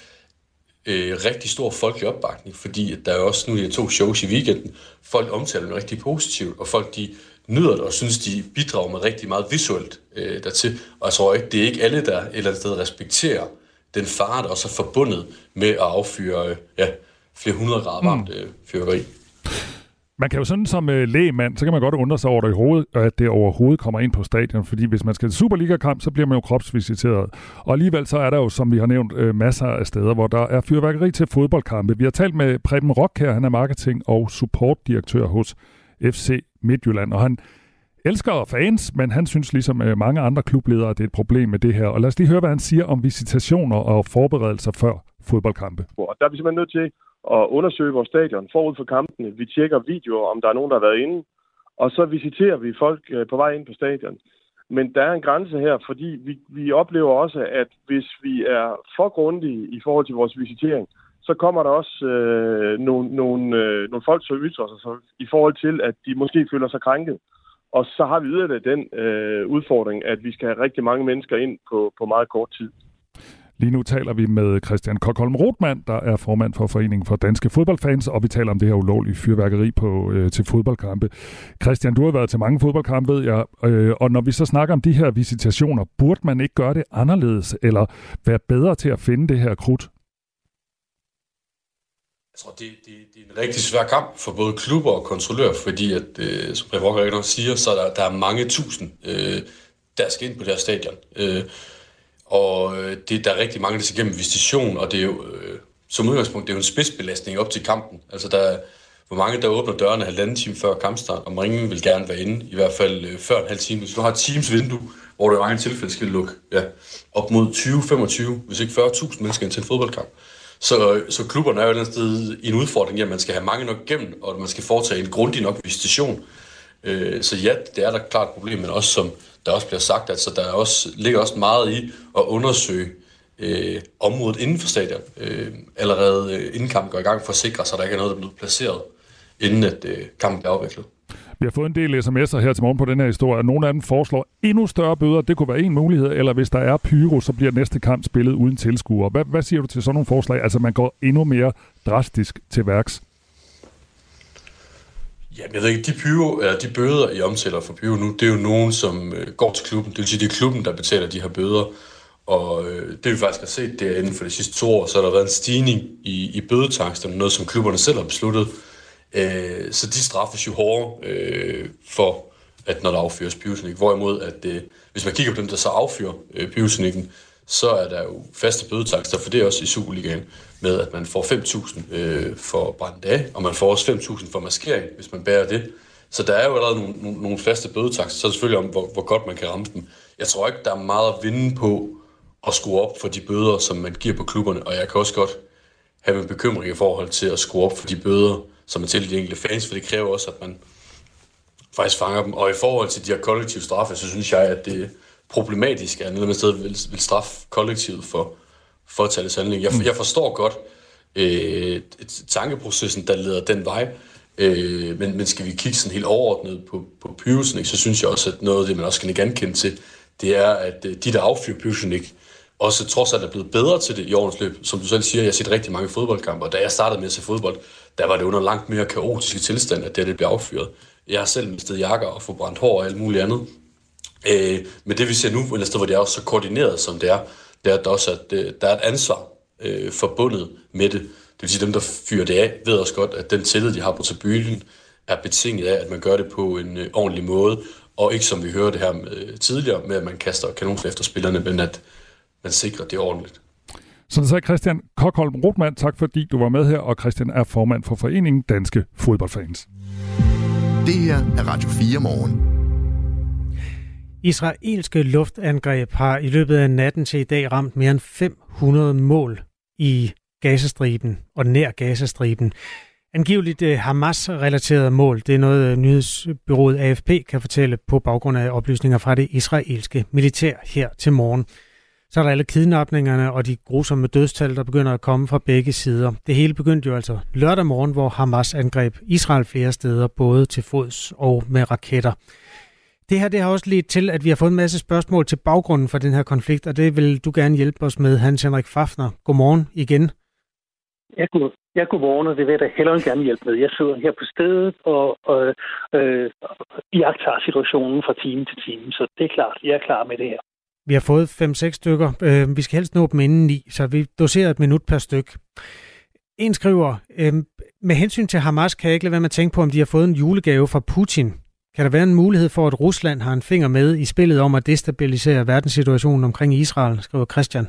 Øh, rigtig stor folkelig opbakning, fordi der er også nu de to shows i weekenden. Folk omtaler dem rigtig positivt, og folk de nyder det og synes, de bidrager med rigtig meget visuelt øh, dertil. Og jeg tror ikke, det er ikke alle, der et eller andet sted respekterer den fare, der også er forbundet med at affyre øh, ja, flere hundrede grader varmt øh, fyrværkeri. Man kan jo sådan som øh, lægemand, så kan man godt undre sig over det i hovedet, at det overhovedet kommer ind på stadion, fordi hvis man skal til Superliga-kamp, så bliver man jo kropsvisiteret. Og alligevel så er der jo, som vi har nævnt, øh, masser af steder, hvor der er fyrværkeri til fodboldkampe. Vi har talt med Preben Rock her, han er marketing- og supportdirektør hos F C Midtjylland, og han elsker fans, men han synes ligesom øh, mange andre klubledere, at det er et problem med det her. Og lad os lige høre, hvad han siger om visitationer og forberedelser før fodboldkampe. Og der er vi simpelthen nødt til at undersøge vores stadion forud for kampene. Vi tjekker videoer, om der er nogen, der har været inde, og så visiterer vi folk på vej ind på stadion. Men der er en grænse her, fordi vi, vi oplever også, at hvis vi er for grundige i forhold til vores visitering, så kommer der også øh, nogle, nogle, øh, nogle folk, som ytrer sig så, i forhold til, at de måske føler sig krænket. Og så har vi yderligere den øh, udfordring, at vi skal have rigtig mange mennesker ind på, på meget kort tid. Lige nu taler vi med Christian Kokholm Rothmann, der er formand for Foreningen for Danske Fodboldfans, og vi taler om det her ulovlige fyrværkeri på, øh, til fodboldkampe. Christian, du har været til mange fodboldkampe, ved jeg, øh, og når vi så snakker om de her visitationer, burde man ikke gøre det anderledes, eller være bedre til at finde det her krudt? Jeg tror, det, det, det er en rigtig svær kamp for både klubber og kontrollører, fordi, at, øh, som Prævokker siger, så er der, der er mange tusind, øh, der skal ind på deres stadion. Øh, og det, der er rigtig mange, der skal gennem visitation, og det er jo øh, som udgangspunkt det er jo en spidsbelastning op til kampen. Altså, der, hvor mange der åbner dørene halvanden time før kampstart, og mange vil gerne være inde, i hvert fald øh, før en halv time. Hvis du har et times vindue, hvor du i mange tilfælde skal lukke ja, op mod tyve til femogtyve, hvis ikke fyrre tusind mennesker ind til en fodboldkamp. Så, så klubberne er jo et eller andet sted i en udfordring, at man skal have mange nok gennem, og at man skal foretage en grundig nok visitation. Så ja, det er der klart et problem, men også som der også bliver sagt, altså der er også, ligger også meget i at undersøge øh, området inden for stadion. Øh, allerede inden kampen går i gang for at sikre sig, at der ikke er noget, der er blevet placeret, inden at øh, kampen bliver afviklet. Vi har fået en del sms'er her til morgen på den her historie, og nogle af dem foreslår endnu større bøder. Det kunne være en mulighed, eller hvis der er pyro, så bliver næste kamp spillet uden tilskuere. Hvad, hvad siger du til sådan nogle forslag? Altså, man går endnu mere drastisk til værks. Jamen, jeg ved ikke, de, pyro, eller de bøder, I omsætter for pyro nu, det er jo nogen, som går til klubben. Det vil sige, det er klubben, der betaler de her bøder. Og det vi faktisk har set, det er inden for de sidste to år, så har der været en stigning i, i bødetaksterne, noget som klubberne selv har besluttet. Så de straffes jo hårdere øh, for, at når der affyres pyroteknik. Hvorimod, at øh, hvis man kigger på dem, der så affyrer øh, pyroteknikken, så er der jo faste bødetakster, for det er også i Superligaen, med at man får fem tusind øh, for brændt af, og man får også fem tusind for maskering, hvis man bærer det. Så der er jo allerede nogle, nogle, nogle faste bødetakster, så selvfølgelig om, hvor, hvor godt man kan ramme dem. Jeg tror ikke, der er meget at vinde på at skrue op for de bøder, som man giver på klubberne, og jeg kan også godt have en bekymring i forhold til at skrue op for de bøder, som er til de enkelte fans, for det kræver også, at man faktisk fanger dem. Og i forhold til de her kollektive straffe, så synes jeg, at det er problematisk, at man sted vil, vil straffe kollektivet for, for at tage det handling. Jeg, jeg forstår godt øh, tankeprocessen, der leder den vej, øh, men, men skal vi kigge sådan helt overordnet på, på pyroteknik, så synes jeg også, at noget af det, man også kan ikke ankende til, det er, at de, der affyrer pyroteknik, også trods alt er blevet bedre til det i årens løb. Som du selv siger, jeg har set rigtig mange fodboldkamper, og da jeg startede med at se fodbold, der var det under langt mere kaotiske tilstand, at det, det blev affyret. Jeg har selv mistet jakker og få brændt hår og alt muligt andet. Øh, men det vi ser nu, eller sted, hvor det er også så koordineret, som det er, det er at der også, at der er et ansvar øh, forbundet med det. Det vil sige, at dem, der fyrer det af, ved også godt, at den tillid, de har på tribunen, er betinget af, at man gør det på en øh, ordentlig måde, og ikke som vi hørte det her øh, tidligere, med at man kaster kanonslag efter spillerne, men at man sikrer det ordentligt. Sådan sagde Christian Kokholm Rothmann. Tak fordi du var med her, og Christian er formand for Foreningen Danske Fodboldfans. Det her er Radio fire Morgen. Israelske luftangreb har i løbet af natten til i dag ramt mere end fem hundrede mål i Gaza-striben og nær Gaza-striben. Angiveligt Hamas-relaterede mål, det er noget nyhedsbyrået A F P kan fortælle på baggrund af oplysninger fra det israelske militær her til morgen. Så er der alle kidnapningerne og de grusomme dødstal, der begynder at komme fra begge sider. Det hele begyndte jo altså lørdag morgen, hvor Hamas angreb Israel flere steder, både til fods og med raketter. Det her det har også ledt til, at vi har fået en masse spørgsmål til baggrunden for den her konflikt, og det vil du gerne hjælpe os med, Hans-Henrik Fafner. Godmorgen igen. Ja, god. Ja, godmorgen, og det vil jeg da hellere gerne hjælpe med. Jeg sidder her på stedet og, og øh, iagttager situationen fra time til time, så det er klart, jeg er klar med det her. Vi har fået fem seks stykker. Øh, vi skal helst nå dem inden ni, så vi doserer et minut per styk. En skriver, øh, med hensyn til Hamas kan jeg ikke lade være med at tænke på, om de har fået en julegave fra Putin. Kan der være en mulighed for, at Rusland har en finger med i spillet om at destabilisere verdenssituationen omkring Israel, skriver Christian?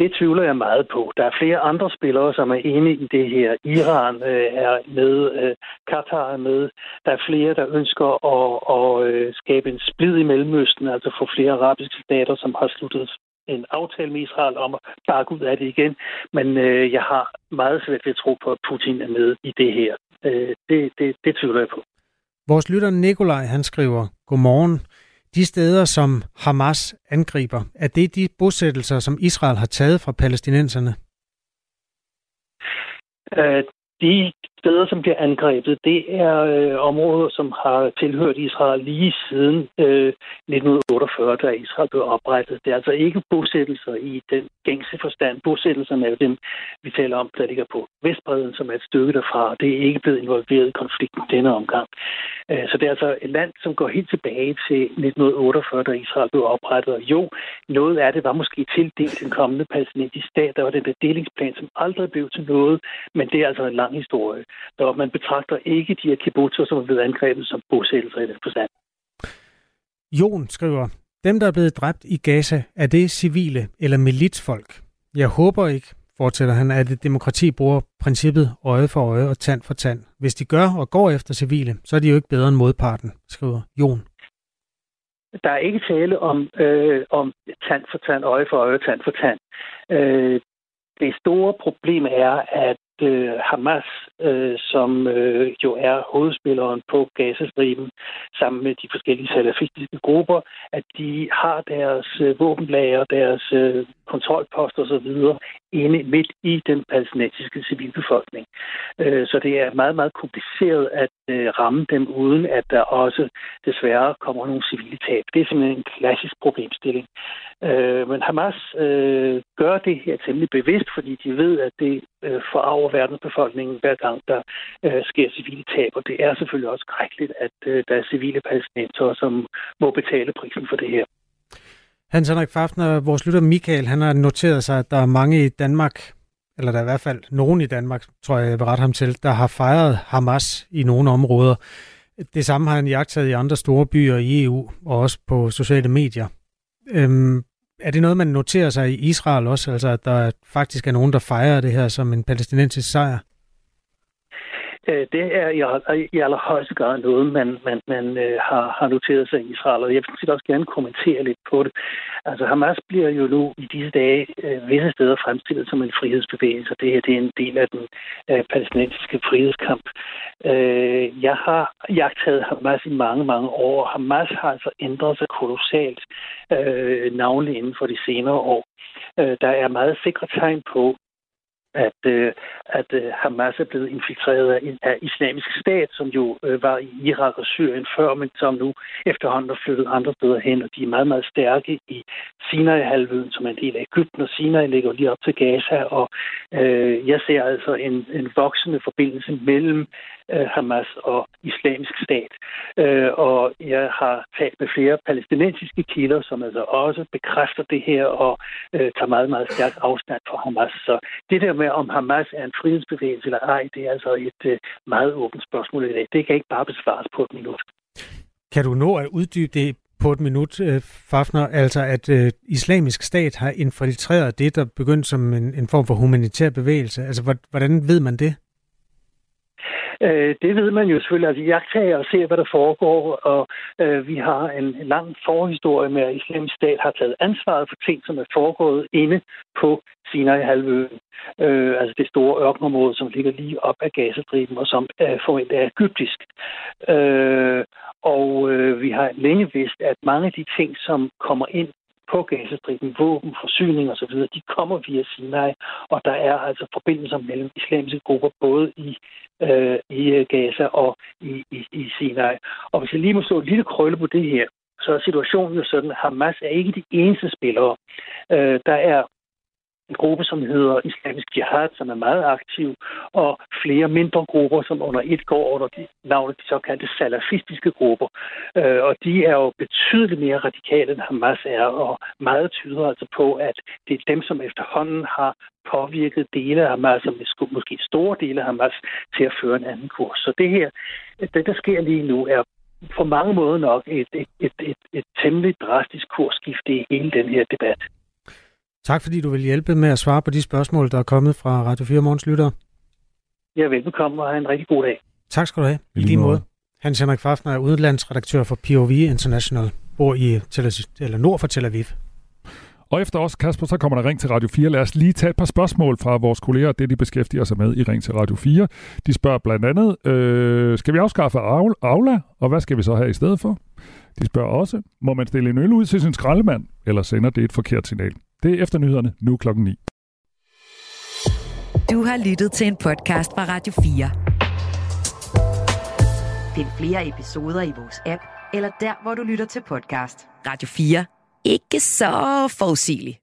Det tvivler jeg meget på. Der er flere andre spillere, som er inde i det her. Iran øh, er med, øh, Katar er med. Der er flere, der ønsker at, at, at skabe en splid i Mellemøsten, altså få flere arabiske stater, som har sluttet en aftale med Israel om at bakke ud af det igen. Men øh, jeg har meget svært ved at tro på, at Putin er med i det her. Øh, det, det, det tvivler jeg på. Vores lytter Nikolaj, han skriver, godmorgen. De steder, som Hamas angriber, er det de bosættelser, som Israel har taget fra palæstinenserne? Øh, de steder, som bliver angrebet, det er øh, områder, som har tilhørt Israel lige siden øh, nitten otteogfyrre, da Israel blev oprettet. Det er altså ikke bosættelser i den gængse forstand. Bosættelserne er jo dem, vi taler om, der ligger på Vestbredden, som er et stykke derfra. Det er ikke blevet involveret i konflikten denne omgang. Øh, så det er altså et land, som går helt tilbage til nitten otteogfyrre, da Israel blev oprettet. Og jo, noget af det var måske tildelt den kommende palæstinensiske stat. Der var den der delingsplan, som aldrig blev til noget, men det er altså en lang historie. Og man betragter ikke de her kibbutzer, som er blevet angrebet, som bosættelser i den forstand. Jon skriver, dem, der er blevet dræbt i Gaza, er det civile eller militsfolk? Jeg håber ikke, fortæller han, at et demokrati bruger princippet øje for øje og tand for tand. Hvis de gør og går efter civile, så er de jo ikke bedre end modparten, skriver Jon. Der er ikke tale om, øh, om tand for tand, øje for øje, tand for tand. Øh, det store problem er, at Hamas, øh, som øh, jo er hovedspilleren på Gaza-striben, sammen med de forskellige salafistiske grupper, at de har deres øh, våbenlager, deres øh, kontrolposter osv. inde midt i den palæstinensiske civilbefolkning. Øh, så det er meget, meget kompliceret at øh, ramme dem, uden at der også desværre kommer nogle civile tab. Det er simpelthen en klassisk problemstilling. Øh, men Hamas øh, gør det her temmelig bevidst, fordi de ved, at det øh, forarver verdensbefolkningen, hver gang der øh, sker civile tab. Og det er selvfølgelig også skrækkeligt, at øh, der er civile palæstinensere, som må betale prisen for det her. Hans-Henrik Fafner, vores lytter Michael, han har noteret sig, at der er mange i Danmark, eller der er i hvert fald nogen i Danmark, tror jeg, jeg vil rette ham til, der har fejret Hamas i nogle områder. Det samme har han iagttaget i andre store byer i E U, og også på sociale medier. Øhm, er det noget, man noterer sig i Israel også, altså at der faktisk er nogen, der fejrer det her som en palæstinensisk sejr? Det er i allerhøjeste grad noget, man, man, man har, har noteret sig i Israel, og jeg vil også gerne kommentere lidt på det. Altså, Hamas bliver jo nu i disse dage øh, visse steder fremstillet som en frihedsbevægelse, og det her det er en del af den øh, palæstinensiske frihedskamp. Øh, jeg har jagtet Hamas i mange, mange år, og Hamas har altså ændret sig kolossalt, øh, navnlig inden for de senere år. Øh, der er meget sikre tegn på, at, øh, at øh, Hamas er blevet infiltreret af, af islamisk stat, som jo øh, var i Irak og Syrien før, men som nu efterhånden er flyttet andre steder hen, og de er meget, meget stærke i Sinai-halvøen, som er en del af Egypten, og Sinai ligger lige op til Gaza, og øh, jeg ser altså en, en voksende forbindelse mellem øh, Hamas og islamisk stat, øh, og jeg har talt med flere palæstinensiske kilder, som altså også bekræfter det her, og øh, tager meget, meget stærk afstand fra Hamas, så det der om Hamas er en frihedsbevægelse eller ej, det er altså et meget åbent spørgsmål i dag. Det kan ikke bare besvares på et minut. Kan du nå at uddybe det på et minut, Fafner? Altså, at øh, islamisk stat har infiltreret det, der begyndte som en, en form for humanitær bevægelse. Altså, hvordan ved man det? Det ved man jo selvfølgelig. Altså, jeg tager og ser, hvad der foregår, og øh, vi har en lang forhistorie med, at Islamisk Stat har taget ansvaret for ting, som er foregået inde på Sinai-halvøen. Øh, altså det store ørkenområde, som ligger lige op ad Gaza-striben, og som øh, forventet er egyptisk. Øh, og øh, vi har længe vidst, at mange af de ting, som kommer ind på Gaza-striben, våben, forsyning osv., de kommer via Sinai, og der er altså forbindelser mellem islamiske grupper, både i, øh, i Gaza og i, i, i Sinai. Og hvis jeg lige må slå et lille krølle på det her, så er situationen jo sådan, at Hamas er ikke de eneste spillere. Øh, der er en gruppe, som hedder Islamisk Jihad, som er meget aktiv, og flere mindre grupper, som under et går under de navnet de såkaldte salafistiske grupper. Øh, og de er jo betydeligt mere radikale, end Hamas er, og meget tyder altså på, at det er dem, som efterhånden har påvirket dele af Hamas, og måske store dele af Hamas, til at føre en anden kurs. Så det her, det der sker lige nu, er på mange måder nok et, et, et, et, et temmelig drastisk kursskifte i hele den her debat. Tak fordi du vil hjælpe med at svare på de spørgsmål, der er kommet fra Radio fire Morgens lyttere. Ja, velbekomme og have en rigtig god dag. Tak skal du have. I lige måde. Hans-Henrik Fafner er udenlandsredaktør for P O V International, bor i Tel- eller nord for Tel Aviv. Og efter os, Kasper, så kommer der Ring til Radio fire. Lad os lige tage et par spørgsmål fra vores kolleger, det de beskæftiger sig med i Ring til Radio fire. De spørger blandt andet, øh, skal vi afskaffe Aula, og hvad skal vi så have i stedet for? De spørger også, må man stille en øl ud til sin skraldemand, eller sender det et forkert signal? Det er efter nyhederne, nu klokken ni. Du har lyttet til en podcast fra Radio fire. Find flere episoder i vores app, eller der, hvor du lytter til podcast. Radio fire. Ikke så forudsigeligt.